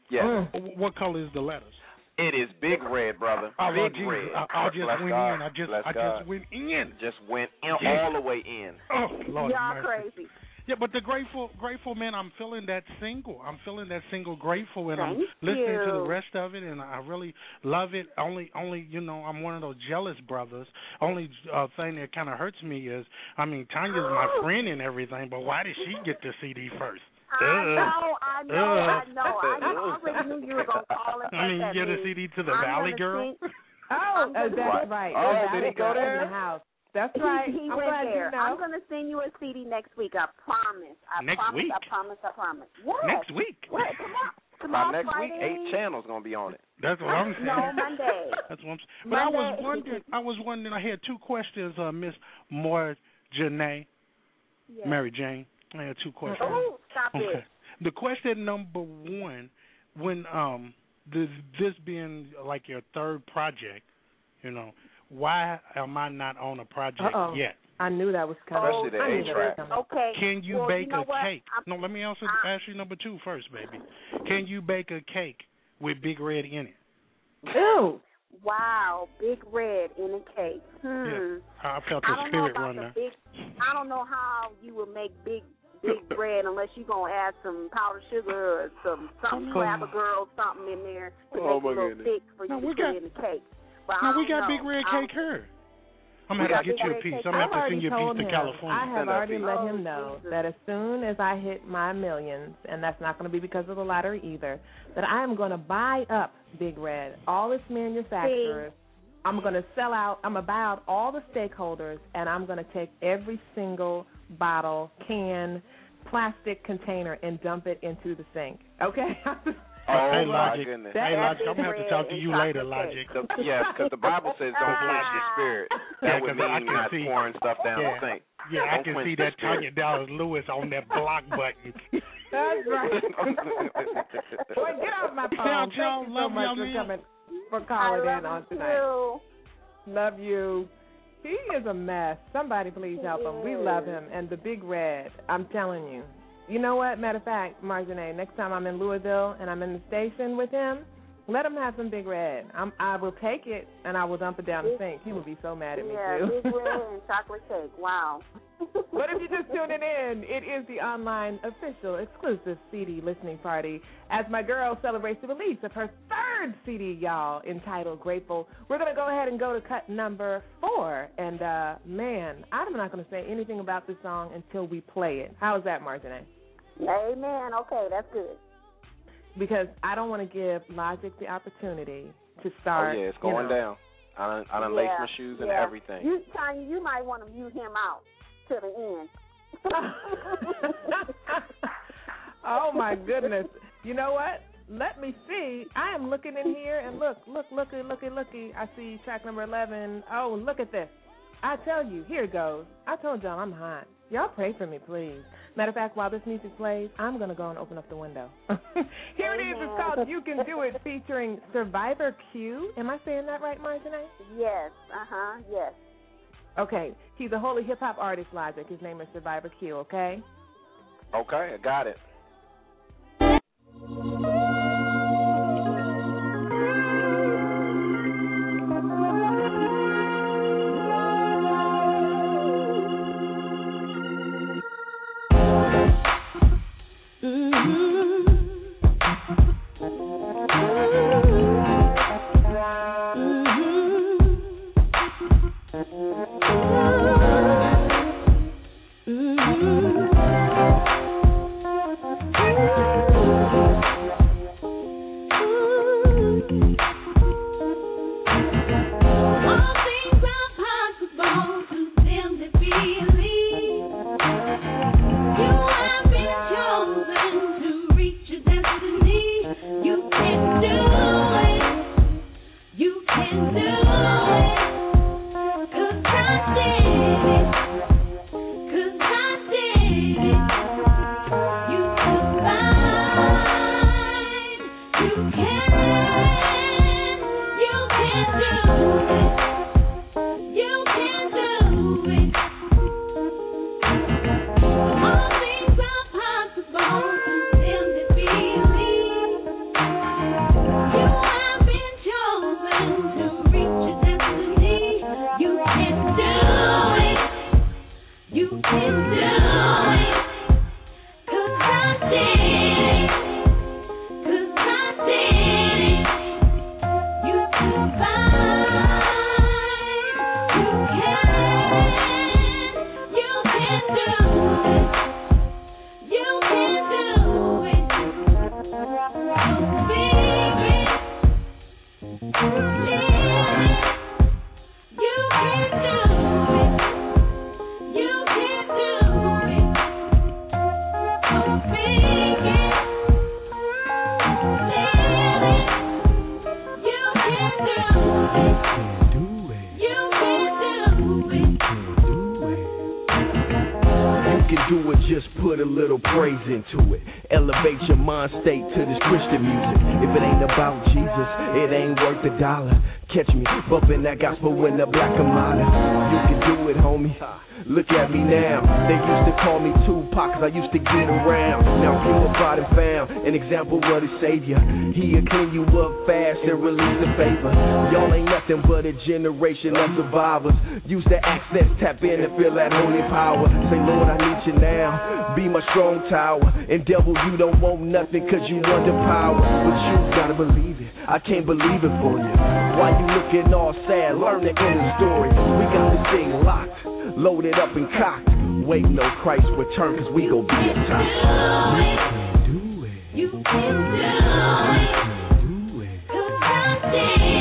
yes. what color is the letters? It is Big Red, brother. Oh, Big Jesus. Red. I, I just Bless went God. in. I just, I just went in. Just went in, all the way in. Oh, Lord Y'all mercy. crazy. Yeah, but the grateful, grateful man. I'm feeling that single. I'm feeling that single grateful, and Thank I'm listening you. to the rest of it, and I really love it. Only, only, you know, I'm one of those jealous brothers. Only uh, thing that kind of hurts me is, I mean, Tanya's my friend and everything, but why did she get the C D first? I know, I know, I know. I, I already knew you were going to call it. I mean, you get a C D to the I'm Valley Girl? Think, oh, that's right. right. Oh, oh, did he go there? In the house. That's right. He, he went there. You know. I'm going to send you a C D next week. I promise. I next promise, week? I promise, I promise. What? Next week? What? Come on. By next Friday. Week, eight channels gonna be on it. That's what I'm saying. No, Monday. That's what I'm saying. But Monday. I was wondering. I was wondering. I had two questions, uh, Miss Marjane, yes. Mary Jane. I had two questions. Oh, stop okay. it. The question number one, when um this, this being like your third project, you know, why am I not on a project Uh-oh. yet? I knew that was coming. Oh, I knew that was coming. Okay. Can you well, bake you know a what? cake? I'm, no, let me answer, I'm, ask you number two first, baby. Can you bake a cake with Big Red in it? Ew. Wow, Big Red in a cake. Hmm. Yeah, I felt the spirit run there. Big, I don't know how you would make Big Big Red unless you're going to add some powdered sugar or some some flabber girl something in there to oh, make it a little thick for no, you to got, put in the cake. But no, we got know. Big Red cake I'm, here. I'm going to have to get you a piece. I'm going to have to send you a piece to California. I have already let him know that as soon as I hit my millions, and that's not going to be because of the lottery either, that I am going to buy up Big Red, all its manufacturers. I'm going to sell out. I'm going to buy out all the stakeholders, and I'm going to take every single bottle, can, plastic container, and dump it into the sink. Okay? Oh, hey, Logic. Goodness. Hey, Logic, I'm going to have to talk to you later, Logic. The, yeah, because the Bible says don't quench your spirit. That yeah, would mean I can not see, pouring stuff down yeah, the sink. Yeah, don't I can see that Tanya Dallas-Lewis on that block button. That's right. Boy, get off my phone. Thank y'all, you so much for coming, for calling in on tonight. You. Love you. He is a mess. Somebody please help he him. Is. We love him. And the Big Red, I'm telling you. You know what? Matter of fact, Marjane, next time I'm in Louisville and I'm in the station with him, let him have some Big Red. I'm, I will take it, and I will dump it down the sink. He will be so mad at me, yeah, too. Yeah, Big Red and chocolate cake. Wow. What if you just tuned it in? It is the online official exclusive C D listening party as my girl celebrates the release of her third C D, y'all, entitled Grateful. We're going to go ahead and go to cut number four. And, uh, man, I'm not going to say anything about this song until we play it. How is that, Marjane? Amen. Okay, that's good. Because I don't want to give Logic the opportunity to start. Oh, yeah, it's going you know, down. I done, I done yeah, laced my shoes yeah. and everything. You, Tanya, you might want to mute him out to the end. Oh, my goodness. You know what? Let me see. I am looking in here, and look, look, looky, looky, looky. I see track number eleven. Oh, look at this. I tell you, here it goes. I told y'all I'm hot. Y'all pray for me, please. Matter of fact, while this music plays, I'm going to go and open up the window. Here it is. It's called You Can Do It featuring Survivor Q. Am I saying that right, Marjane? Yes. Uh-huh. Yes. Okay. He's a holy hip-hop artist, Logic. His name is Survivor Q, okay? Okay. I got it. You can do Generation of survivors use their access, tap in and feel that holy power. Say, Lord, I need you now. Be my strong tower. And devil, you don't want nothing cause you under power. But you gotta believe it. I can't believe it for you. Why you looking all sad? Learn the end of the story. We got this thing locked, loaded up and cocked. Wait, no, Christ return cause we gon' be attacked. You can do it. You can do it. You can do it.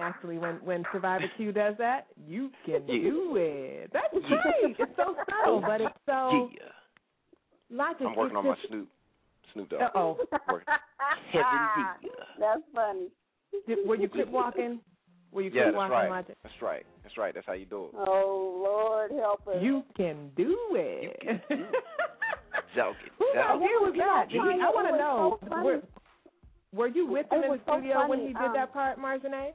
Actually, when, when Survivor Q does that, you can yeah. do it. That's yeah. right. It's so subtle, but it's so yeah. logical. I'm working on my Snoop Snoop Dogg. Uh-oh. yeah. That's funny. Did, were you keep walking? Were you keep yeah, walking, right. Logic? That's right. That's right. That's how you do it. Oh, Lord, help us. You can do it. You can do it. Zelk it. Who out here was that? I want to know. So were, were you with him in the so studio funny. when he did um, that part, Marjane?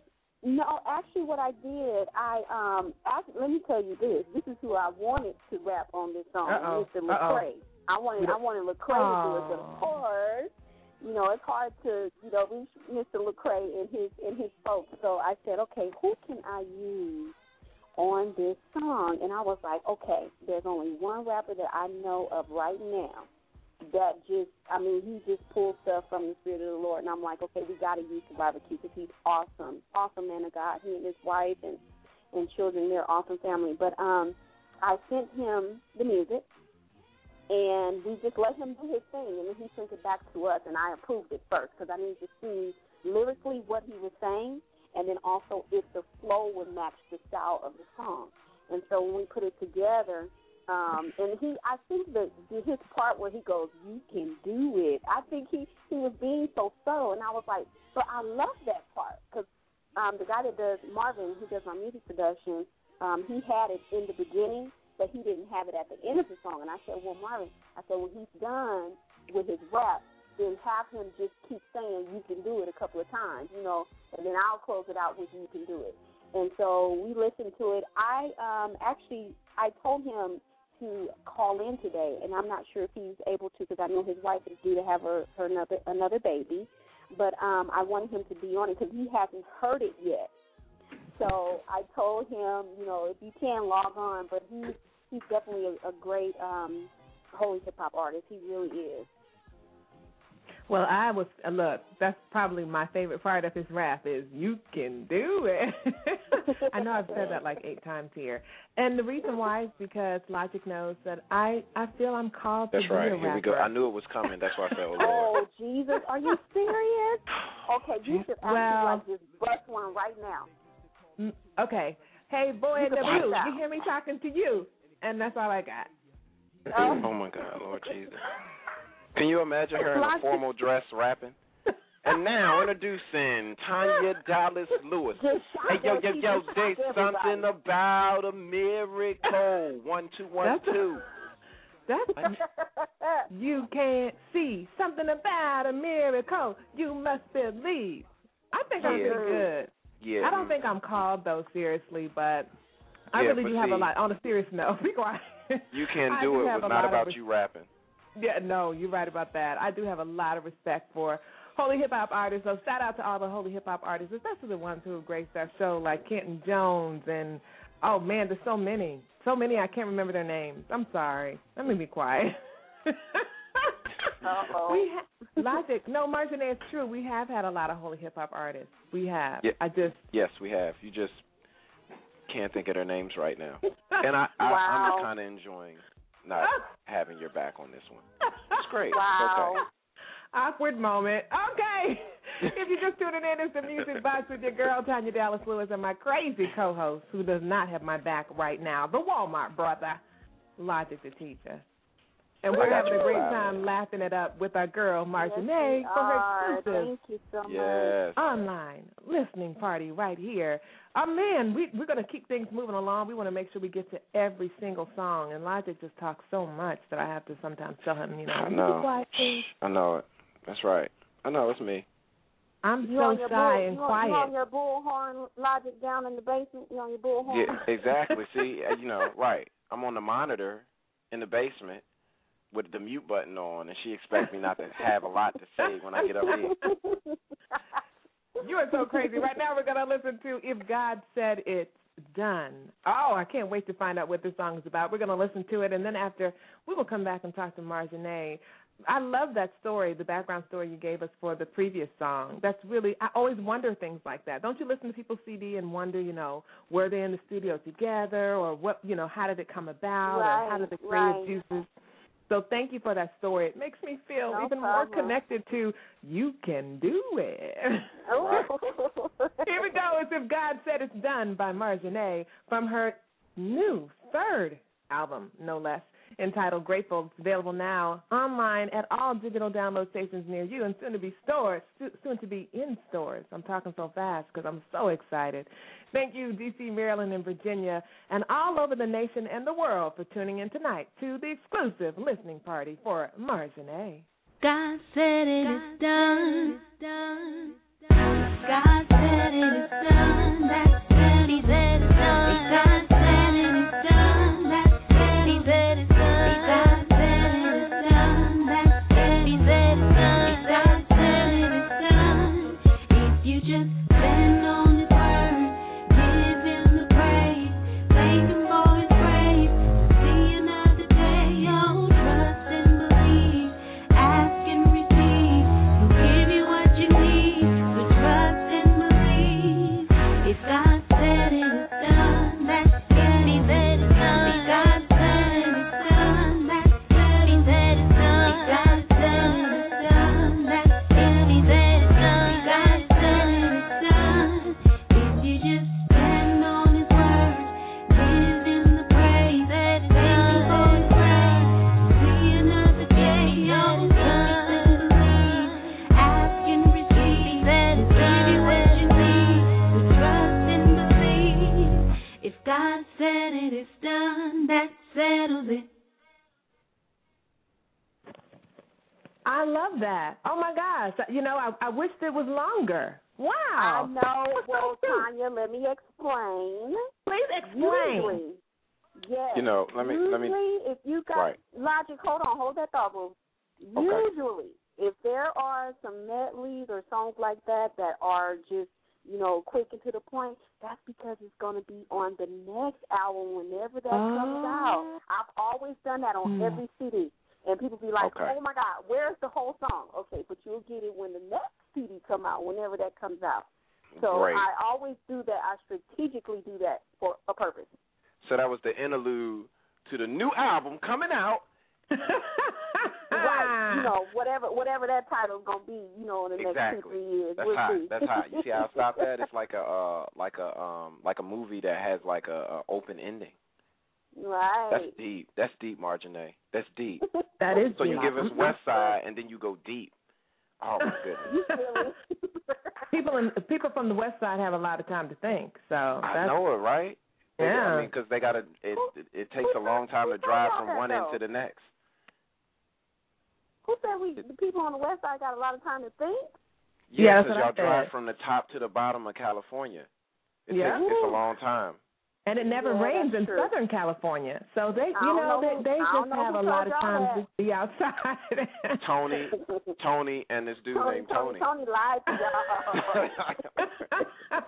No, actually what I did, I um, actually, let me tell you this. This is who I wanted to rap on this song, uh-oh, Mister Lecrae. I wanted, I wanted Lecrae oh. to do it, but of course, you know, it's hard to, you know, reach Mister Lecrae and his and his folks. So I said, okay, who can I use on this song? And I was like, okay, there's only one rapper that I know of right now that just, I mean, he just pulls stuff from the Spirit of the Lord. And I'm like, okay, we got to use Survivor Q because he's awesome, awesome man of God. He and his wife and, and children, they're awesome family. But um, I sent him the music, and we just let him do his thing. And then he sent it back to us, and I approved it first because I needed to see lyrically what he was saying, and then also if the flow would match the style of the song. And so when we put it together, Um, and he, I think the, the his part where he goes, you can do it. I think he, he was being so subtle, and I was like, but I love that part because um, the guy that does Marvin, who does my music production, um, he had it in the beginning, but he didn't have it at the end of the song. And I said, well, Marvin, I said, when he's done with his rap, then have him just keep saying you can do it a couple of times, you know, and then I'll close it out with you can do it. And so we listened to it. I um, actually I told him to call in today, and I'm not sure if he's able to because I know his wife is due to have her, her another, another baby, but um, I wanted him to be on it because he hasn't heard it yet. So I told him, you know, if you can, log on, but he, he's definitely a, a great um, holy hip-hop artist. He really is. Well, I was, uh, look, that's probably my favorite part of his rap is, you can do it. I know I've said that like eight times here. And the reason why is because Logic knows that I, I feel I'm called that's to right. be a rapper. That's right, here we go. I knew it was coming. That's why I said, oh, Lord. Oh, Jesus, are you serious? Okay, you should actually well, like just bust one right now. Okay. Hey, boy in the blue, you hear me talking to you. And that's all I got. Oh, oh my God, Lord Jesus. Can you imagine her in a formal dress rapping? And now introducing Tanya Dallas-Lewis. Hey, yo, yo, yo, there's something about a miracle. One, two, one, two. That's you can't see something about a miracle. You must believe. I think yeah. I'm doing good. Yeah. I don't think I'm called though seriously, but I yeah, really do see, have a lot. On a serious note, be quiet. You can do it, but not about res- you rapping. Yeah, no, you're right about that. I do have a lot of respect for holy hip hop artists. So shout out to all the holy hip hop artists, especially the ones who grace our show, like Kenton Jones and oh man, there's so many. So many, I can't remember their names. I'm sorry. Let me be quiet. Uh-oh. We ha- Logic. No, Marjane, it's true. We have had a lot of holy hip-hop artists. We have. Yeah. I just. Yes, we have. You just can't think of their names right now. And I, I, wow. I'm kind of enjoying not having your back on this one. It's great. Wow. Okay. Awkward moment. Okay. If you're just tuning in, it's The Music Box with your girl, Tanya Dallas-Lewis, and my crazy co-host, who does not have my back right now, the Walmart brother, Logic the Teacher. And we're having a great time it. laughing it up with our girl, Marjane, yes, for her exclusive Thank you so much. online listening party right here. Oh, man, we, we're going to keep things moving along. We want to make sure we get to every single song, and Logic just talks so much that I have to sometimes tell him, you know, I know, I know it. That's right. I know, it's me. I'm you so shy bull, and you quiet. You on your bullhorn, Logic, down in the basement? You on your bullhorn? Yeah, exactly. See, you know, right. I'm on the monitor in the basement with the mute button on, and she expects me not to have a lot to say when I get up here. You are so crazy. Right now we're going to listen to If God Said It's Done. Oh, I can't wait to find out what this song is about. We're going to listen to it, and then after, we will come back and talk to Marjane. I love that story, the background story you gave us for the previous song. That's really, I always wonder things like that. Don't you listen to people's C D and wonder, you know, were they in the studio together or what, you know, how did it come about right, or how did the creative juices? Right. So thank you for that story. It makes me feel no even problem. more connected to you can do it. Oh. Here we go. It's If God Said It's Done by Marjane from her new third album, no less, entitled Grateful. It's available now online at all digital download stations near you and soon to be stores, soon to be in stores. I'm talking so fast because I'm so excited. Thank you, D C, Maryland, and Virginia, and all over the nation and the world for tuning in tonight to the exclusive listening party for Marjane. God said it is done. God said it is done. That's what he said it's done. God said it is done. I love that. Oh, my gosh. You know, I, I wished it was longer. Wow. I know. Well, Tanya, let me explain. Please explain. Usually, yes. You know, let me. Usually, let me, if you got right. Logic, hold on, hold that thought, boo. Okay. Usually, if there are some medleys or songs like that that are just, you know, quick and to the point, that's because it's going to be on the next album whenever that oh. comes out. I've always done that on mm. every C D. And people be like, okay. oh, my God, where's the whole song? Okay, but you'll get it when the next C D come out, whenever that comes out. So Great. I always do that. I strategically do that for a purpose. So that was the interlude to the new album coming out. Right. You know, whatever whatever that title's going to be, you know, in the exactly. next two, three years. That's we'll hot. See. That's hot. You see how I stopped that? It's like a, uh, like a, um, like a movie that has like a, a open ending. Right. That's deep. That's deep, Marjane. That's deep. That is so deep. So you give us West Side, and then you go deep. Oh my goodness. People in, people from the West Side have a lot of time to think. So I know it, right? Yeah, I mean, because they gotta. It, it, it takes a long time to drive from one end to the next. Who said we? The people on the West Side got a lot of time to think. Yeah, because y'all drive from the top to the bottom of California. It yeah. takes it's a long time. And it never yeah, rains in true. Southern California, so they, you know, know who, they, they just have a lot of time that. to be outside. Tony, Tony, and this dude Tony, named Tony. Tony, Tony lied to y'all.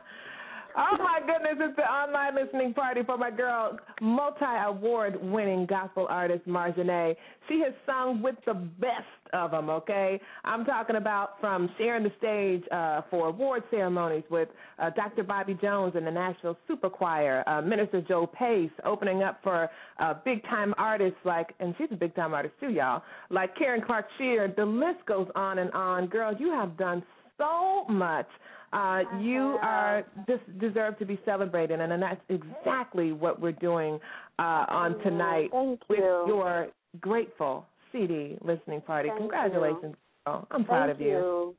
Oh my goodness! It's the online listening party for my girl, multi-award-winning gospel artist Marjane. She has sung with the best of them. Okay, I'm talking about from sharing the stage uh, for award ceremonies with uh, Doctor Bobby Jones and the Nashville Super Choir, uh, Minister Joe Pace, opening up for uh, big time artists like, and she's a big time artist too, y'all, like Karen Clark Shear. The list goes on and on. Girl, you have done so much. Uh, you are just deserve to be celebrated, and, and that's exactly what we're doing uh, on tonight Thank with you. your Grateful C D listening party. Thank Congratulations. Oh, I'm Thank proud of you. you.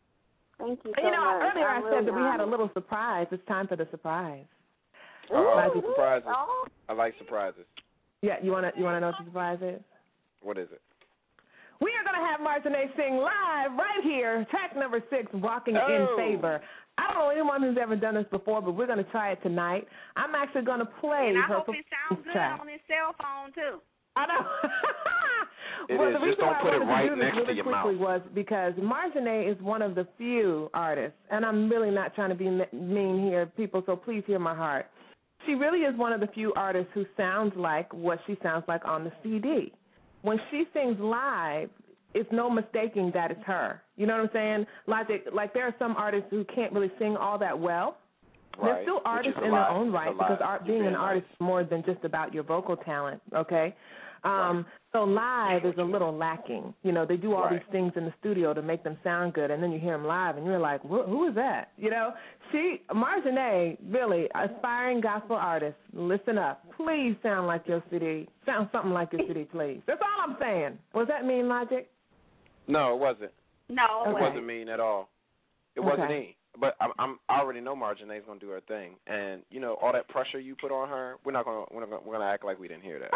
Thank you so You know, much. earlier I, I said that we had a little surprise. It's time for the surprise. Oh, uh, surprises. Oh. I like surprises. Yeah, you want to you wanna know what the surprise is? What is it? We are going to have Marjane sing live right here, track number six, Walking oh. in Favor. I don't know anyone who's ever done this before, but we're going to try it tonight. I'm actually going to play and I her hope it sounds good track. on his cell phone, too. I know. Well, the reason why I wanted right to do this really quickly mouth. was because Marjane is one of the few artists, and I'm really not trying to be mean here, people, so please hear my heart. She really is one of the few artists who sounds like what she sounds like on the C D. When she sings live, it's no mistaking that it's her. You know what I'm saying? Logic, like there are some artists who can't really sing all that well. Right. They're still artists in their own right because art, being an artist is more than just about your vocal talent, okay? Um, right. So live is a little lacking. You know, they do all right. these things in the studio to make them sound good, and then you hear them live, and you're like, who is that? You know, she, Marjane, really, aspiring gospel artist, listen up. Please sound like your city. Sound something like your city, please. That's all I'm saying. Was that mean, Logic? No, it wasn't. No. It okay. wasn't mean at all. It okay. wasn't mean. But I'm, I'm I already know Marjane's gonna do her thing, and you know all that pressure you put on her. We're not gonna we're gonna, we're gonna act like we didn't hear that.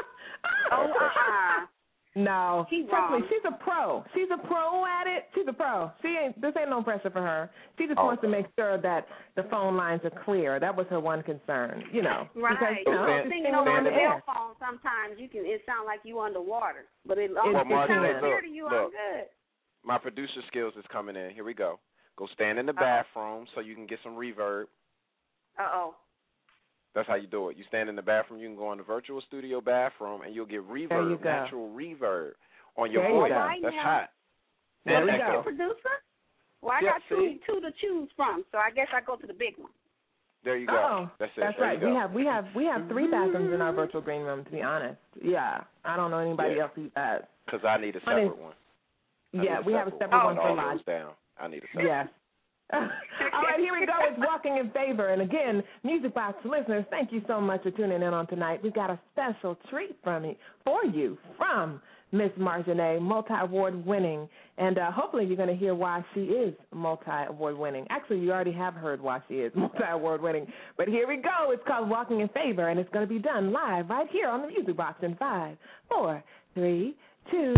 Oh, uh-uh. No, she's wrong. She's a pro. She's a pro at it. She's a pro. She ain't this ain't no pressure for her. She just oh, wants okay. to make sure that the phone lines are clear. That was her one concern, you know. Right. Because, you so know, stand, singing stand on the cell phone sometimes you can it sounds like you underwater, but it sounds clear to you. I'm good. My producer skills is coming in. Here we go. Go stand in the bathroom so you can get some reverb. Uh-oh. That's how you do it. You stand in the bathroom, you can go in the virtual studio bathroom, and you'll get reverb, natural reverb on your voice. You That's hot. And there echo. Producer? Well, I yep, got two, two to choose from, so I guess I go to the big one. There you go. Uh-oh. That's it. That's there right. We have we have we have three bathrooms in our virtual green room. To be honest, yeah, I don't know anybody yeah. else who does. Because I need a separate I mean, one. I yeah, we have a separate one, one for live. down. I need to say Yes. All right, here we go. It's Walking in Favor. And again, Music Box listeners, thank you so much for tuning in on tonight. We've got a special treat from me, for you from Miss Marjane, multi-award winning. And uh, hopefully you're going to hear why she is multi-award winning. Actually, you already have heard why she is multi-award winning. But here we go. It's called Walking in Favor, and it's going to be done live right here on the Music Box in five, four, three, two.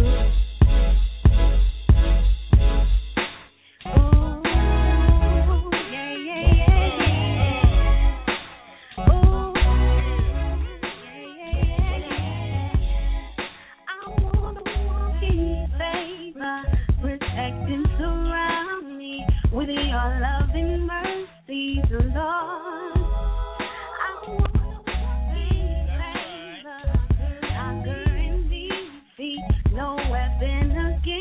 No weapon against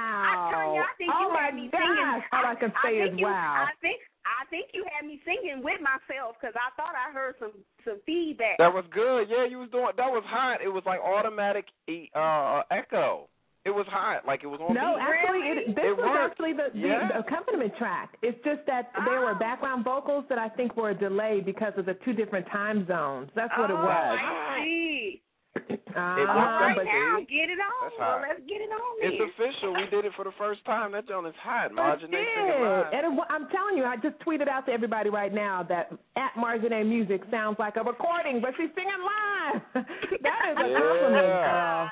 Wow. I, Tanya, I think oh you had me gosh. singing. All I, I can say I is you, wow. I think, I think you had me singing with myself because I thought I heard some, some feedback. That was good. Yeah, you was doing. That was hot. It was like automatic uh, echo. It was hot, like it was on. No, actually, really? it, this it was worked. actually the, the yeah. accompaniment track. It's just that oh. there were background vocals that I think were delayed because of the two different time zones. That's what oh, it was. I see. Uh, right but now, it, get it on. Well, let's get it on. It's here. Official. We did it for the first time. That joint is hot. Marjane singing live. And it, I'm telling you, I just tweeted out to everybody right now that at Marjane Music sounds like a recording, but she's singing live. That is a yeah. compliment. Uh,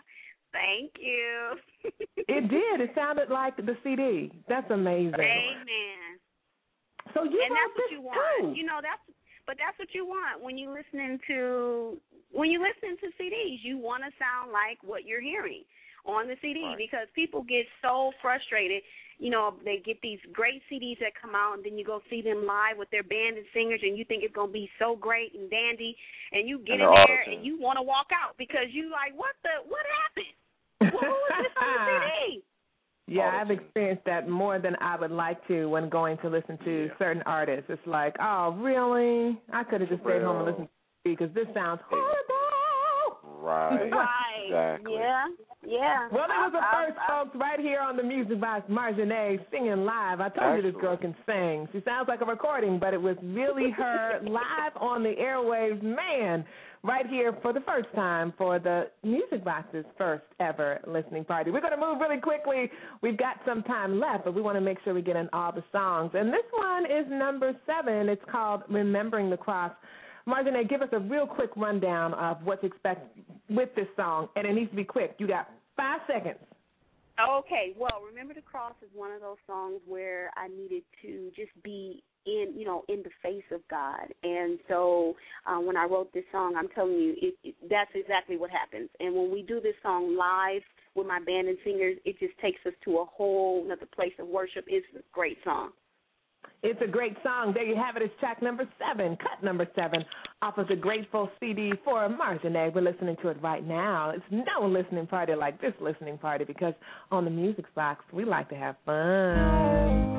Thank you. It did. It sounded like the C D. That's amazing. Amen. So you and that's what you want. Too. You know that's, but that's what you want when you listening to when you listening to C Ds. You want to sound like what you're hearing on the C D right. because people get so frustrated. You know, they get these great C Ds that come out, and then you go see them live with their band and singers, and you think it's going to be so great and dandy, and you get and in there awesome. and you want to walk out because you like, what the what happened? Well, who is this on the C D? Yeah, I've experienced that more than I would like to when going to listen to yeah. certain artists. It's like, oh, really? I could have just stayed well, home and listened to it because this sounds horrible. Right. Right. Exactly. Yeah. Yeah. Well, there was a first, I, I, folks, right here on the Music Box, Marjane singing live. I told excellent. you this girl can sing. She sounds like a recording, but it was really her live on the airwaves. Man. Right here for the first time for the Music Box's first ever listening party. We're going to move really quickly. We've got some time left, but we want to make sure we get in all the songs. And this one is number seven. It's called Remembering the Cross. Marjane, give us a real quick rundown of what to expect with this song, and it needs to be quick. You got five seconds. Okay. Well, Remember the Cross is one of those songs where I needed to just be in, you know, in the face of God. And so uh, when I wrote this song, I'm telling you, it, it, that's exactly what happens. And when we do this song live with my band and singers, it just takes us to a whole another place of worship. It's a great song. It's a great song. There you have it. It's track number seven, cut number seven, off of the Grateful C D for Marjane. We're listening to it right now. It's no listening party like this listening party because on the Music Box, we like to have fun.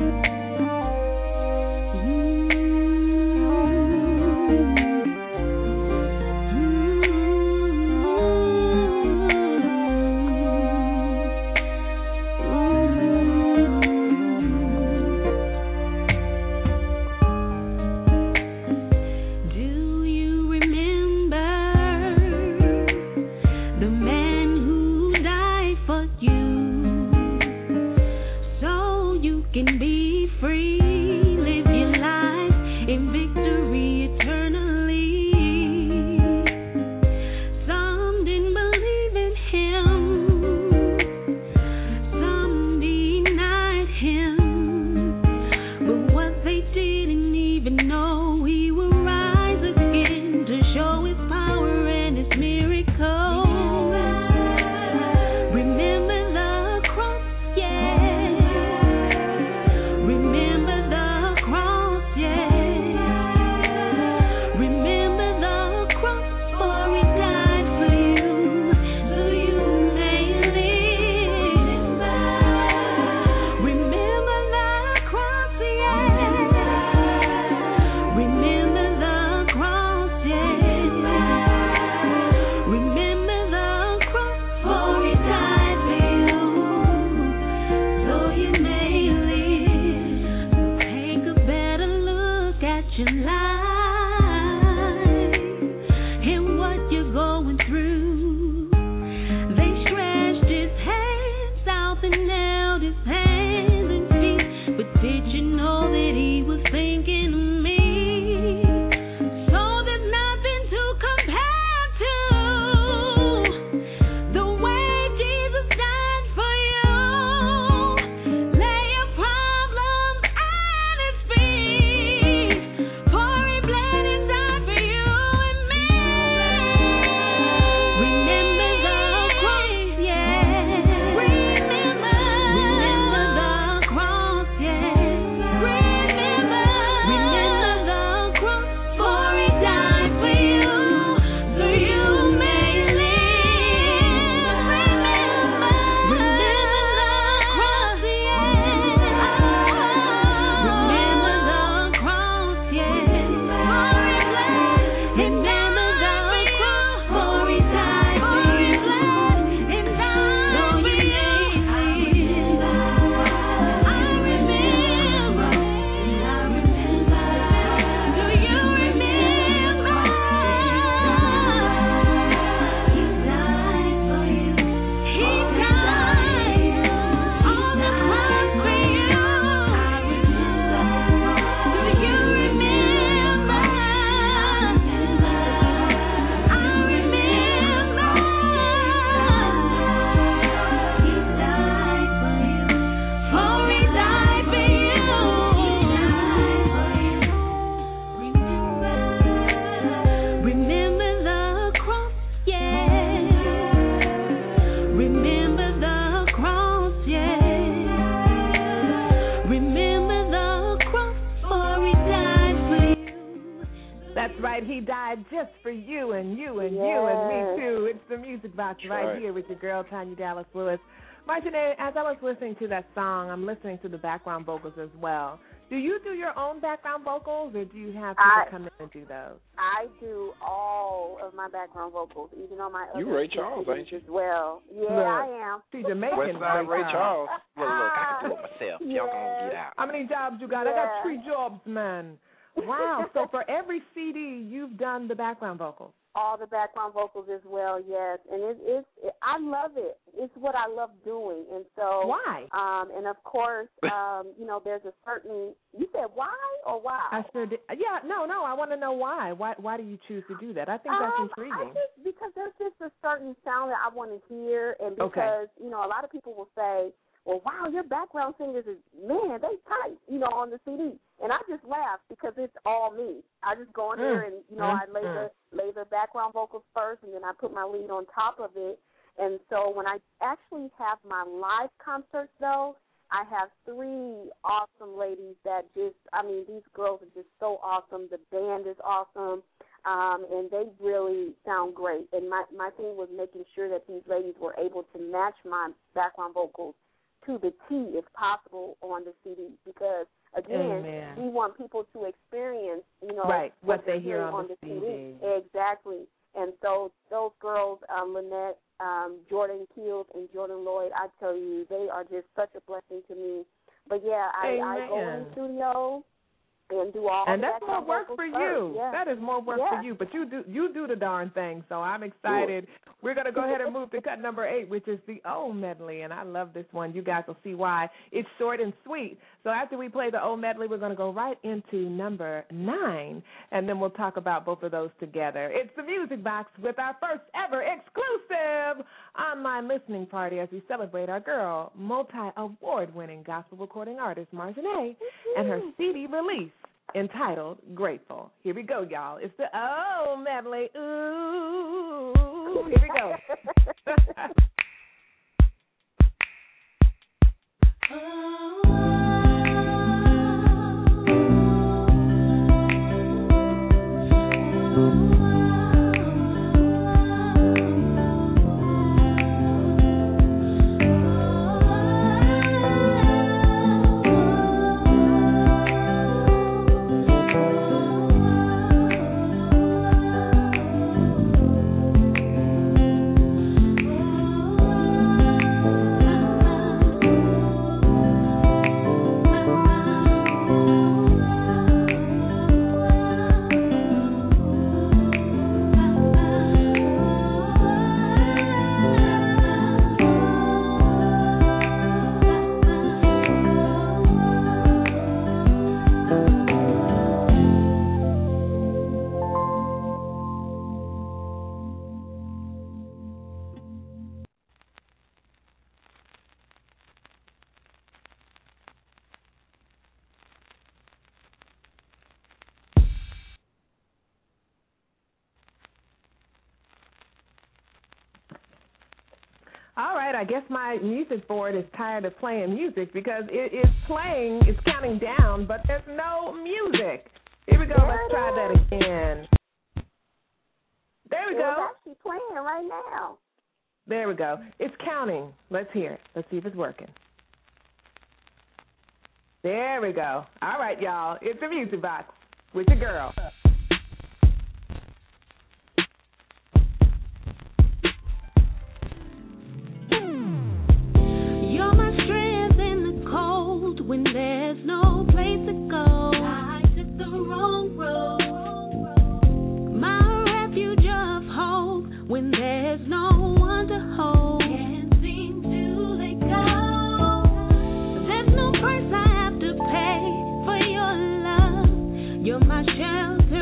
right. He died just for you and you and yes. you and me, too. It's the Music Box right, right here with your girl, Tanya Dallas-Lewis. Marjane, as I was listening to that song, I'm listening to the background vocals as well. Do you do your own background vocals, or do you have people I, come in and do those? I do all of my background vocals, even on my other You Ray Charles, ain't you? As well. Yeah, look, I am. She's Jamaican. Westside Ray Charles. Look, look, I can do it myself. Yes. Y'all gonna get out. How many jobs you got? Yeah. I got three jobs, man. Wow. So for every C D, you've done the background vocals. All the background vocals as well, yes. And it, it's, it, I love it. It's what I love doing. And so, why? Um, and of course, um, you know, there's a certain, you said why or why? I sure did. Yeah, no, no, I want to know why. Why Why do you choose to do that? I think that's um, intriguing. I just, because there's just a certain sound that I want to hear. And because, okay. you know, a lot of people will say, well, wow, your background singers is, man, they tight, you know, on the C D. And I just laugh because it's all me. I just go in mm. there and, you know, mm. I lay the, lay the background vocals first, and then I put my lead on top of it. And so when I actually have my live concerts, though, I have three awesome ladies that just, I mean, these girls are just so awesome. The band is awesome, um, and they really sound great. And my, my thing was making sure that these ladies were able to match my background vocals to the T, if possible, on the C D, because, again, Amen. we want people to experience, you know, right. what, what they hear on, on the C D. C D. Exactly. And so those girls, um, Lynette, um, Jordan Keels, and Jordan Lloyd, I tell you, they are just such a blessing to me. But, yeah, I, I go in the studio and do all and that's more work for you. Yeah. That is more work yeah. for you. But you do you do the darn thing, so I'm excited. Sure. We're going to go ahead and move to cut number eight, which is the old medley, and I love this one. You guys will see why. It's short and sweet. So after we play the old medley, we're going to go right into number nine, and then we'll talk about both of those together. It's the Music Box with our first ever exclusive online listening party as we celebrate our girl, multi-award-winning gospel recording artist Marjane and her C D release entitled Grateful. Here we go, y'all. It's the oh medley. Ooh, here we go. Oh. All right, I guess my music board is tired of playing music because it is playing, it's counting down, but there's no music. Here we go, let's try that again. There we go. It's actually playing right now. There we go. It's counting. Let's hear it. Let's see if it's working. There we go. All right, y'all. It's the Music Box with your girl. Shelter.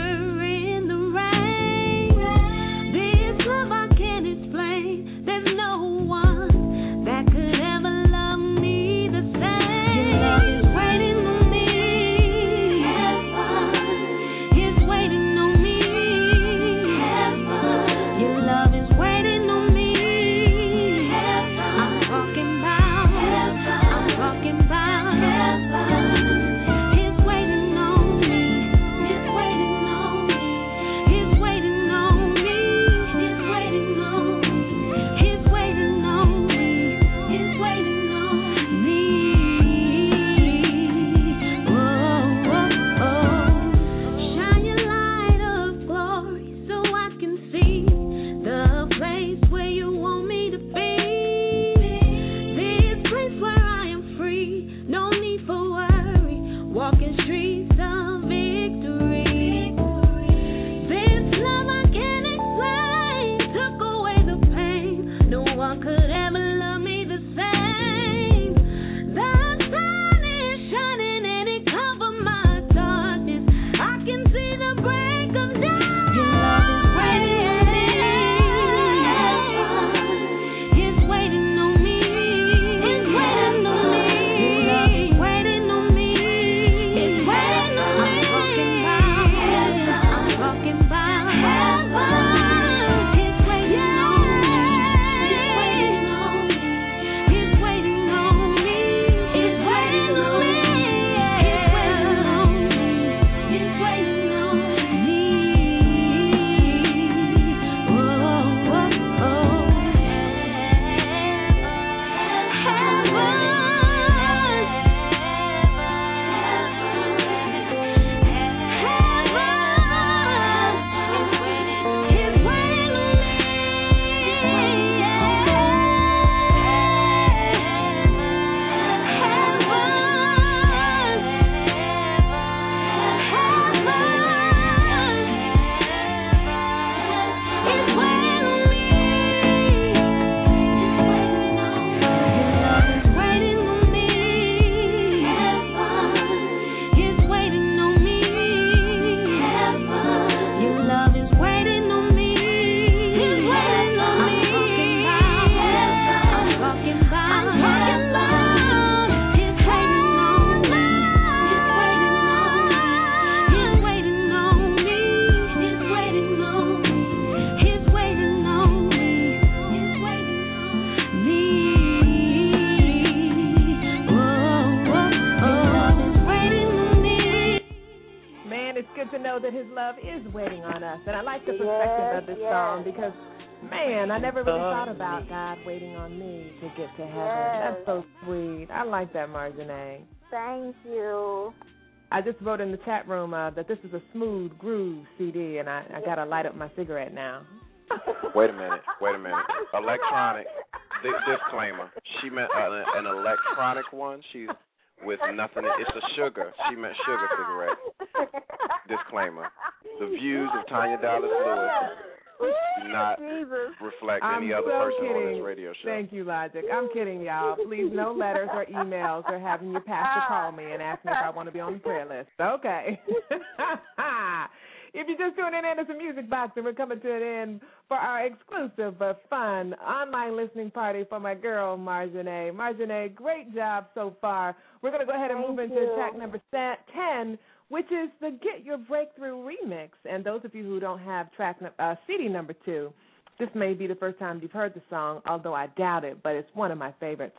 I never really thought about God waiting on me to get to heaven. Yes. That's so sweet. I like that, Marjane. Thank you. I just wrote in the chat room uh, that this is a smooth groove C D, and I, I got to light up my cigarette now. Wait a minute. Wait a minute. Electronic. Disclaimer. She meant an, an electronic one. She's with nothing. It's a sugar. She meant sugar cigarette. Disclaimer. The views of Tanya Dallas-Lewis do not reflect any I'm other so person kidding. on this radio show. Thank you, Logic. I'm kidding, y'all. Please, no letters or emails or having your pastor call me and ask me if I want to be on the prayer list. Okay. If you're just tuning in, it's a music box, and we're coming to an end for our exclusive but fun online listening party for my girl, Marjane. Marjane, great job so far. We're going to go ahead and Thank move you. into track number ten, which is the Get Your Breakthrough remix. And those of you who don't have track uh, C D number two, this may be the first time you've heard the song, although I doubt it, but it's one of my favorites.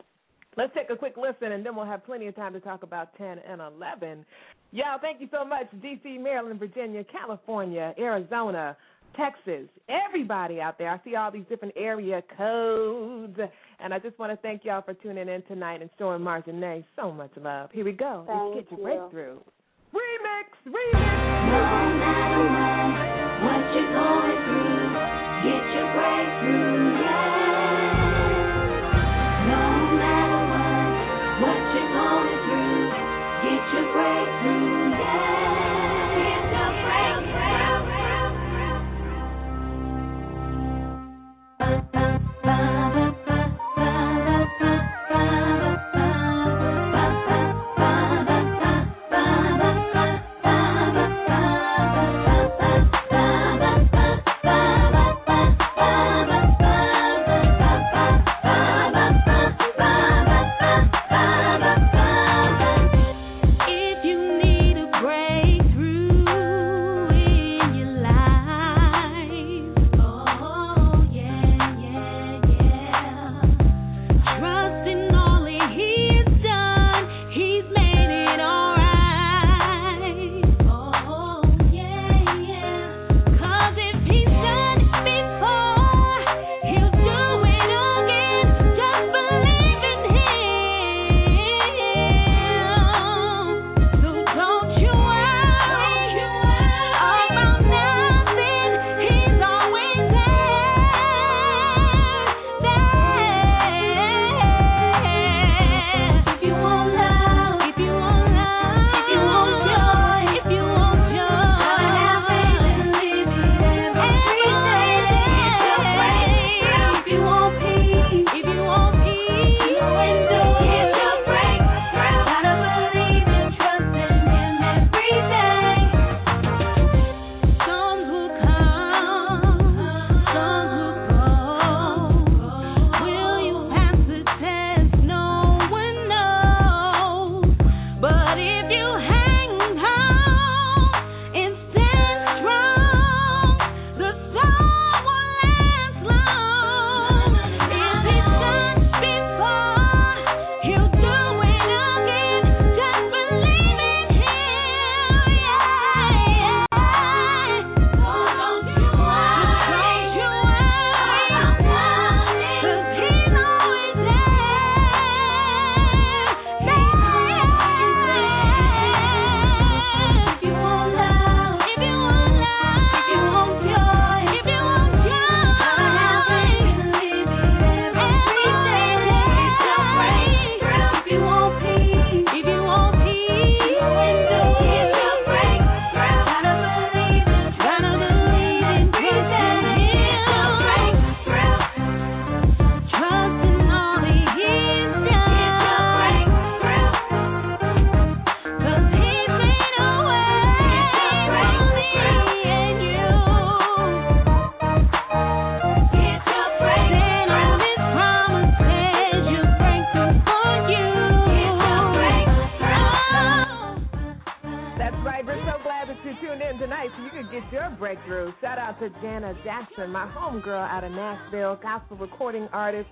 Let's take a quick listen, and then we'll have plenty of time to talk about ten and eleven. Y'all, thank you so much, D C, Maryland, Virginia, California, Arizona, Texas, everybody out there. I see all these different area codes, and I just want to thank y'all for tuning in tonight and showing Marjane so much love. Here we go. Thank Let's get you. your breakthrough. Remix, remix. No matter what, what you're going through, get your breakthrough, yeah. No matter what, what you're going through, get your breakthrough, yeah. Get your breakthrough. Bye. tonight so you can get your breakthrough. Shout out to Jana Jackson, my homegirl out of Nashville, gospel recording artist,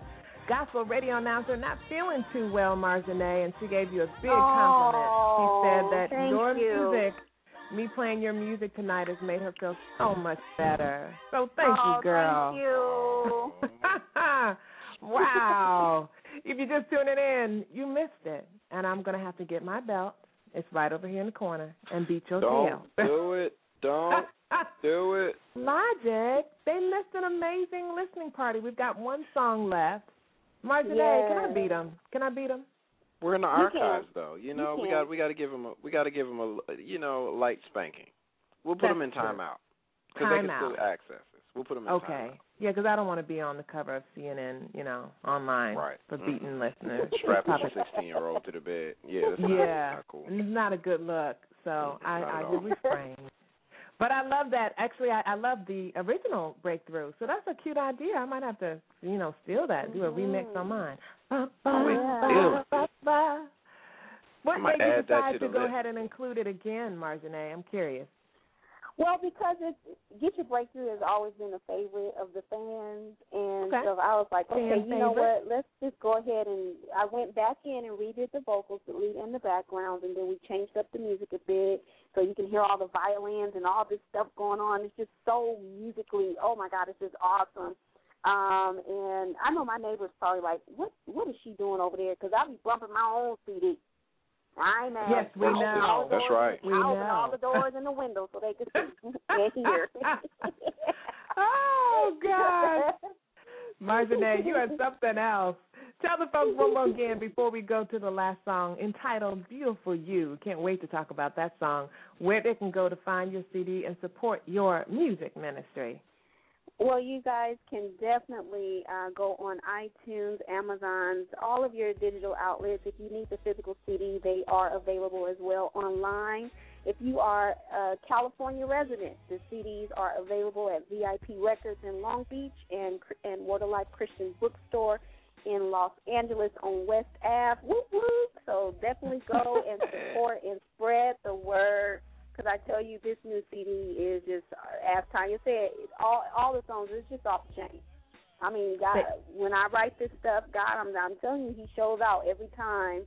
gospel radio announcer, not feeling too well, Marjane, and she gave you a big compliment. Oh, she said that your you. music, me playing your music tonight has made her feel so much better. So thank oh, you, girl. Thank you. Wow. If you're just tuning in, you missed it. And I'm going to have to get my belt. It's right over here in the corner. And beat your Don't tail. Don't do it. Don't do it. Logic, they missed an amazing listening party. We've got one song left. Marjane, yes. can I beat them? Can I beat them? We're in the archives, you though. You know, you we got we got to give them a we got to give them a you know light spanking. We'll put That's them in timeout because time they can out. still access us. We'll put them in okay. timeout. Okay. Yeah, because I don't want to be on the cover of C N N, you know, online right. for beating mm-hmm. listeners. Strapping a sixteen-year-old to the bed. Yeah, that's not, yeah. not cool. It's not a good look. So I, I did refrain. But I love that. Actually, I, I love the original breakthrough. So that's a cute idea. I might have to, you know, steal that, do a remix on mine. Ba, ba, ba, ba. What made you decide to, to go list. ahead and include it again, Marjane? I'm curious. Well, because it's, Get Your Breakthrough has always been a favorite of the fans, and okay. so I was like, okay, Fan you favorite. know what, let's just go ahead and I went back in and redid the vocals, the lead and the background, and then we changed up the music a bit so you can hear all the violins and all this stuff going on. It's just so musically, oh, my God, it's just awesome. Um, and I know my neighbor's probably like, what what is she doing over there? Because I'll be bumping my own C D. I know. Yes, we know. That's right. We I open know. all the doors and the windows so they can see and hear. Oh, God. Marjane, you are something else. Tell the folks one more again before we go to the last song, entitled Beautiful You. Can't wait to talk about that song, where they can go to find your C D and support your music ministry. Well, you guys can definitely uh, go on iTunes, Amazon, all of your digital outlets. If you need the physical C D, they are available as well online. If you are a California resident, the C Ds are available at V I P Records in Long Beach and and Word of Life Christian Bookstore in Los Angeles on West Avenue. Whoop, whoop. So definitely go and support and spread the word. Because I tell you, this new C D is just, as Tanya said, all all the songs is just off the chain. I mean, God, when I write this stuff, God, I'm, I'm telling you, He shows out every time.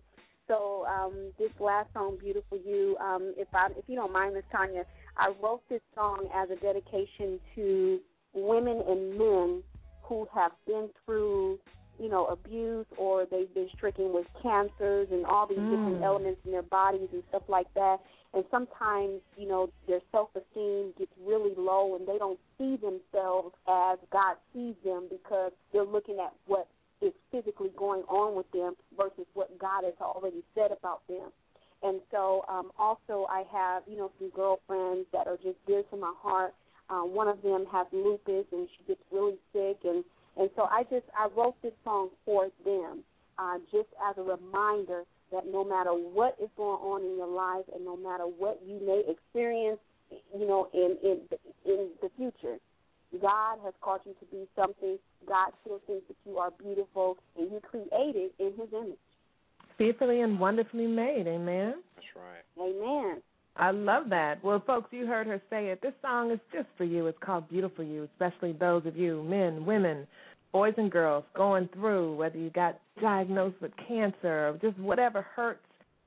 So um, this last song, "Beautiful You," um, if I if you don't mind, Miss Tanya, I wrote this song as a dedication to women and men who have been through, you know, abuse, or they've been stricken with cancers and all these mm. different elements in their bodies and stuff like that. And sometimes, you know, their self-esteem gets really low and they don't see themselves as God sees them because they're looking at what is physically going on with them versus what God has already said about them. And so um, also I have, you know, some girlfriends that are just dear to my heart. Uh, one of them has lupus and she gets really sick. And, and so I just I wrote this song for them uh, just as a reminder that no matter what is going on in your life and no matter what you may experience, you know, in, in, in the future, God has called you to be something. God still thinks that you are beautiful and you created in His image. Fearfully and wonderfully made, amen? That's right. Amen. I love that. Well, folks, you heard her say it. This song is just for you. It's called Beautiful You, especially those of you, men, women, boys and girls going through, whether you got diagnosed with cancer or just whatever hurts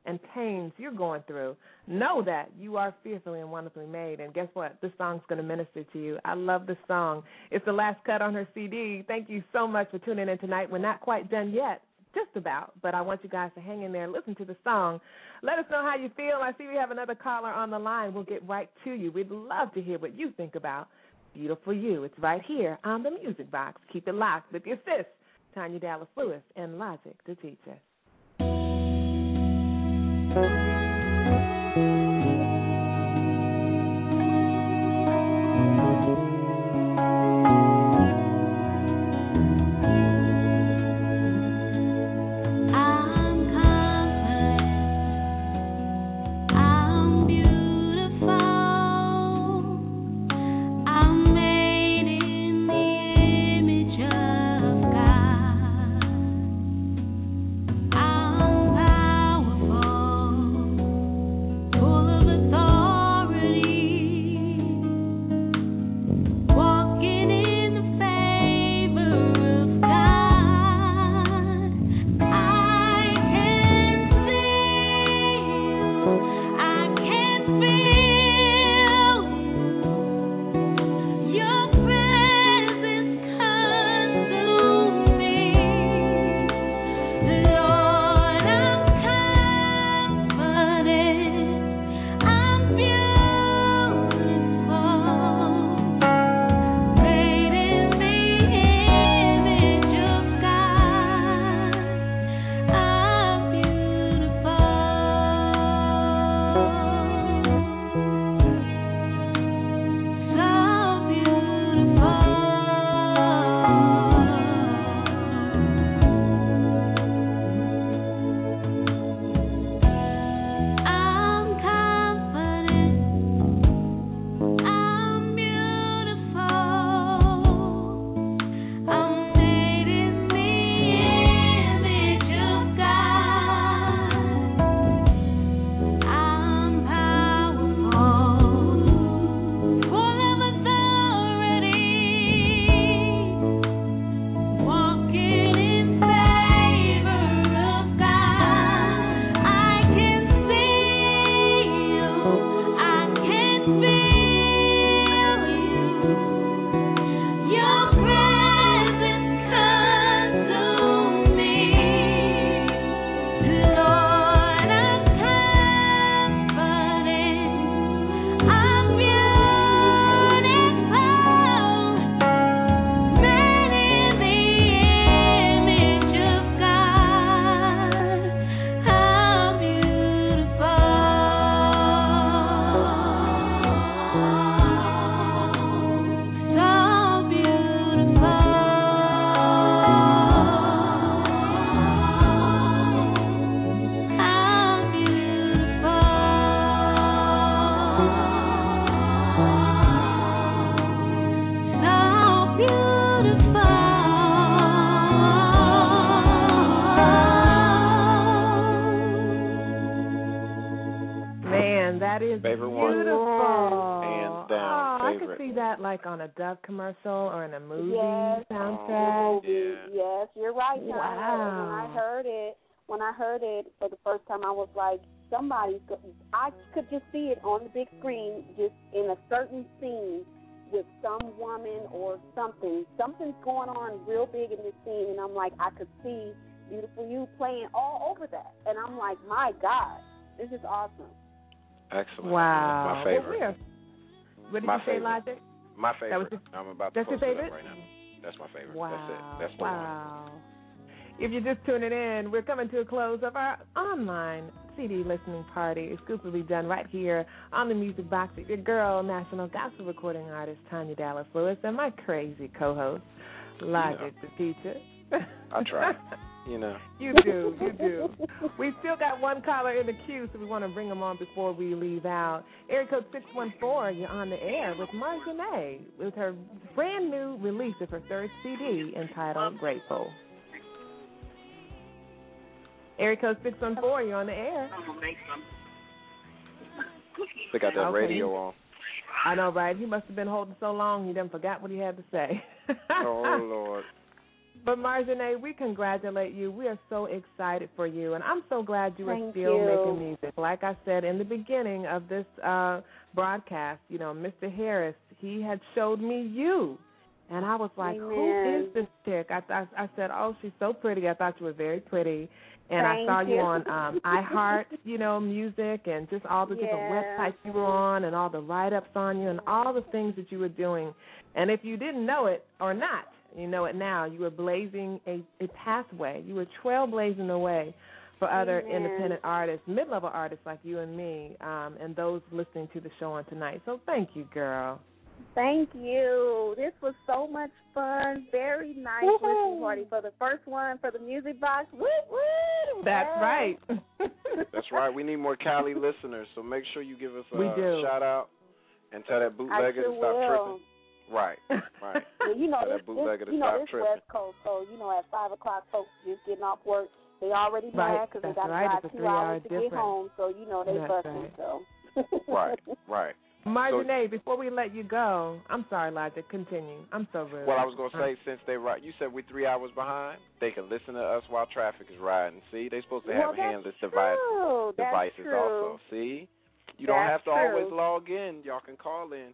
and pains you're going through, know that you are fearfully and wonderfully made. And guess what? This song's going to minister to you. I love this song. It's the last cut on her C D. Thank you so much for tuning in tonight. We're not quite done yet, just about, but I want you guys to hang in there and listen to the song. Let us know how you feel. I see we have another caller on the line. We'll get right to you. We'd love to hear what you think about Beautiful You. It's right here on The Music Box. Keep it locked with your sis, Tanya Dallas-Lewis, and Logic the Teacher. Man, that is favorite beautiful. Hands down, oh, favorite. I could see that like on a Dove commercial or in a movie yes. soundtrack. Oh, yeah. Yes, you're right. Wow. Now, when I heard it, when I heard it for the first time, I was like, somebody, I could just see it on the big screen, just in a certain scene with some woman or something. Something's going on real big in this scene, and I'm like, I could see Beautiful You playing all over that. And I'm like, my God, this is awesome. Excellent. Wow. My favorite. Well, what did my you favorite. say, Logic? My favorite. That was just, I'm about to that's post your favorite? It up right now. That's my favorite. Wow. That's it. That's the wow. one. If you're just tuning in, we're coming to a close of our online C D listening party, exclusively done right here on the Music Box with your girl, national gospel recording artist Tanya Dallas-Lewis, and my crazy co-host, Logic the Teacher. I try. You know. You do, you do. We've still got one caller in the queue, so we want to bring them on before we leave out. Area code six one four, you're on the air with Marjane with her brand new release of her third C D entitled Grateful. Area code six one four, you're on the air. They got that okay. radio on. I know, right? He must have been holding so long, he done forgot what he had to say. Oh, Lord. But, Marjane, we congratulate you. We are so excited for you, and I'm so glad you Thank are still you. making music. Like I said in the beginning of this uh, broadcast, you know, Mister Harris, he had showed me you, and I was like, Amen. who is this chick? I, I, I said, oh, she's so pretty. I thought you were very pretty, and Thank I saw you, you on um, iHeart, you know, music, and just all the yeah. different websites you were on and all the write-ups on you and all the things that you were doing. And if you didn't know it or not, you know it now. You were blazing a, a pathway. You were trailblazing the way for other Amen. independent artists, mid-level artists like you and me, um, and those listening to the show on tonight. So thank you, girl. Thank you. This was so much fun. Very nice Woo-hoo. listening party for the first one for the Music Box. Woo woo. That's hey. right. That's right. We need more Cali listeners, so make sure you give us a shout out and tell that bootlegger sure to stop will. tripping. Right, right. Well, you know, this, this, you know, this West Coast, so, you know, at five o'clock, folks just getting off work. They already mad because right. they got right. about two hours to difference. get home, so, you know, they busting, so. Right, right. Marjane, so, before we let you go, I'm sorry, Logic, continue. I'm so rude. Well, I was going to say, since they right, you said we're three hours behind, they can listen to us while traffic is riding. See, they're supposed to have well, handless device, devices true. also. See, you that's don't have to true. always log in. Y'all can call in.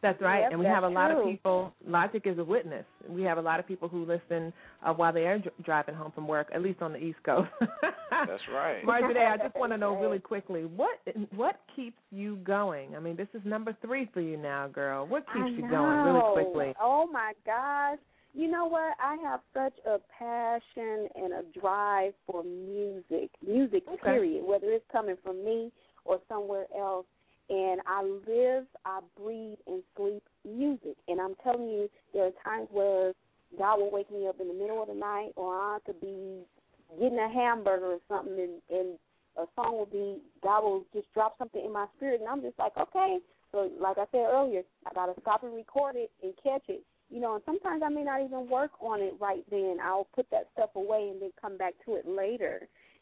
That's right, yep, and we have a lot true. of people, Logic is a witness. We have a lot of people who listen uh, while they are dr- driving home from work, at least on the East Coast. That's right. Marjane, I just want to know really quickly, what what keeps you going? I mean, this is number three for you now, girl. What keeps I you know. going really quickly? Oh, my gosh. You know what? I have such a passion and a drive for music, music okay. period, whether it's coming from me or somewhere else. And I live, I breathe, and sleep music. And I'm telling you, there are times where God will wake me up in the middle of the night, or I could be getting a hamburger or something, and, and a song will be, God will just drop something in my spirit. And I'm just like, okay. So like I said earlier, I got to stop and record it and catch it. You know, and sometimes I may not even work on it right then. I'll put that stuff away and then come back to it later.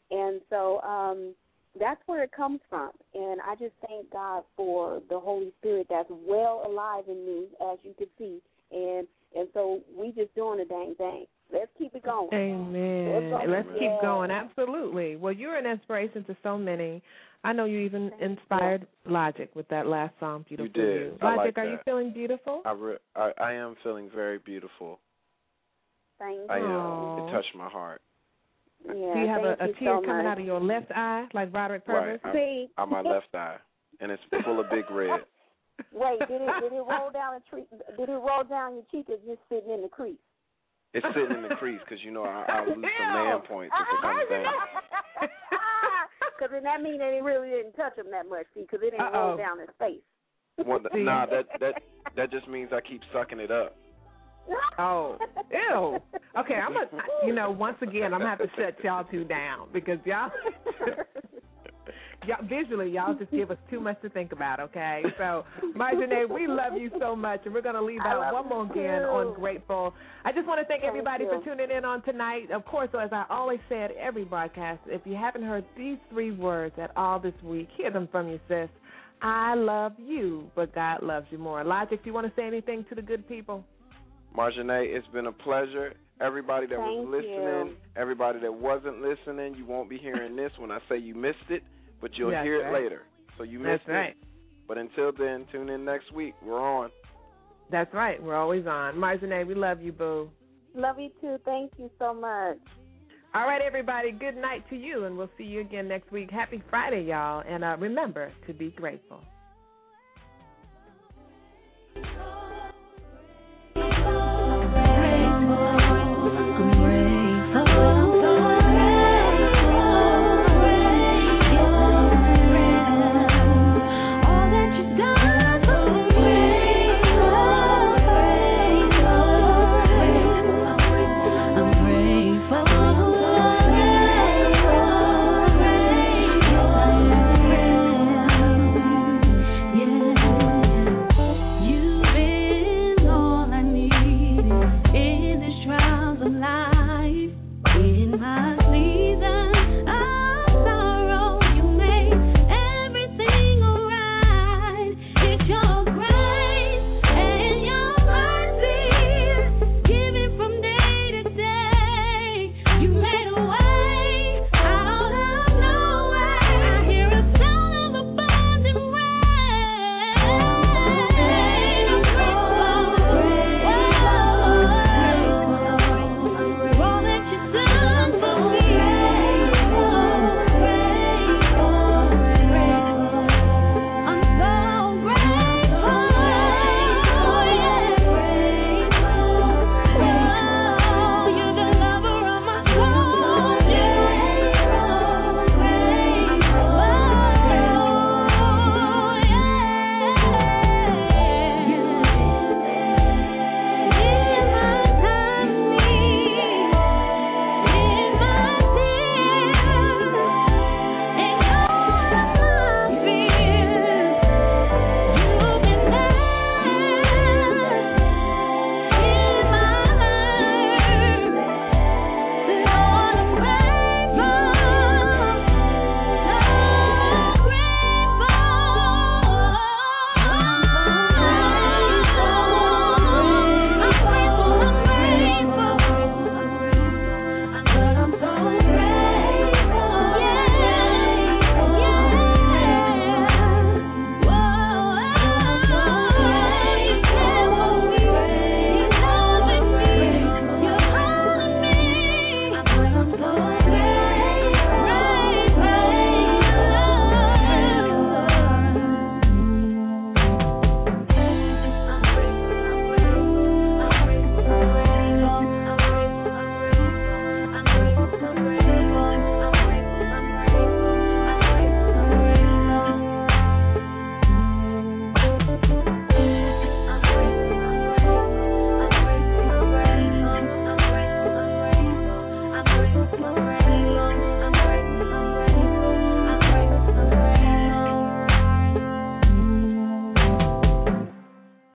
And so, um, that's where it comes from, and I just thank God for the Holy Spirit that's well alive in me, as you can see, and and so we just doing a dang dang. Let's keep it going. Amen. Let's, go. Let's keep yeah. going. Absolutely. Well, you're an inspiration to so many. I know you even inspired Logic with that last song, Beautiful You. Did. You. Logic, I like that. Are you feeling beautiful? I, re- I, I am feeling very beautiful. Thank you. I am. It touched my heart. Yeah, do you have a, a you tear so coming much. out of your left eye, like Roderick Purvis? Right, on my left eye, and it's full of Big Red. Wait, did it did it roll down a tree? Did it roll down your cheek? Or just sitting in the crease? It's sitting in the crease because you know I, I lose some man points if it comes down. Because then that means that it really didn't touch him that much, see? Because it didn't Uh-oh. roll down his face. Well, nah, that that that just means I keep sucking it up. Oh, ew. Okay, I'm going to, you know, once again, I'm going to have to shut y'all two down because y'all, y'all, visually, y'all just give us too much to think about, okay? So, Marjane, we love you so much, and we're going to leave out one more again on Grateful. I just want to thank, thank everybody you. for tuning in on tonight. Of course, as I always said, every broadcast, if you haven't heard these three words at all this week, hear them from your sis. I love you, but God loves you more. Logic, do you want to say anything to the good people? Marjane, it's been a pleasure. Everybody that Thank was listening, you. everybody that wasn't listening, you won't be hearing this when I say you missed it, but you'll That's hear right. it later. So you missed That's it. Right. But until then, tune in next week. We're on. That's right. We're always on. Marjane, we love you, boo. Love you, too. Thank you so much. All right, everybody, good night to you, and we'll see you again next week. Happy Friday, y'all, and uh, remember to be grateful.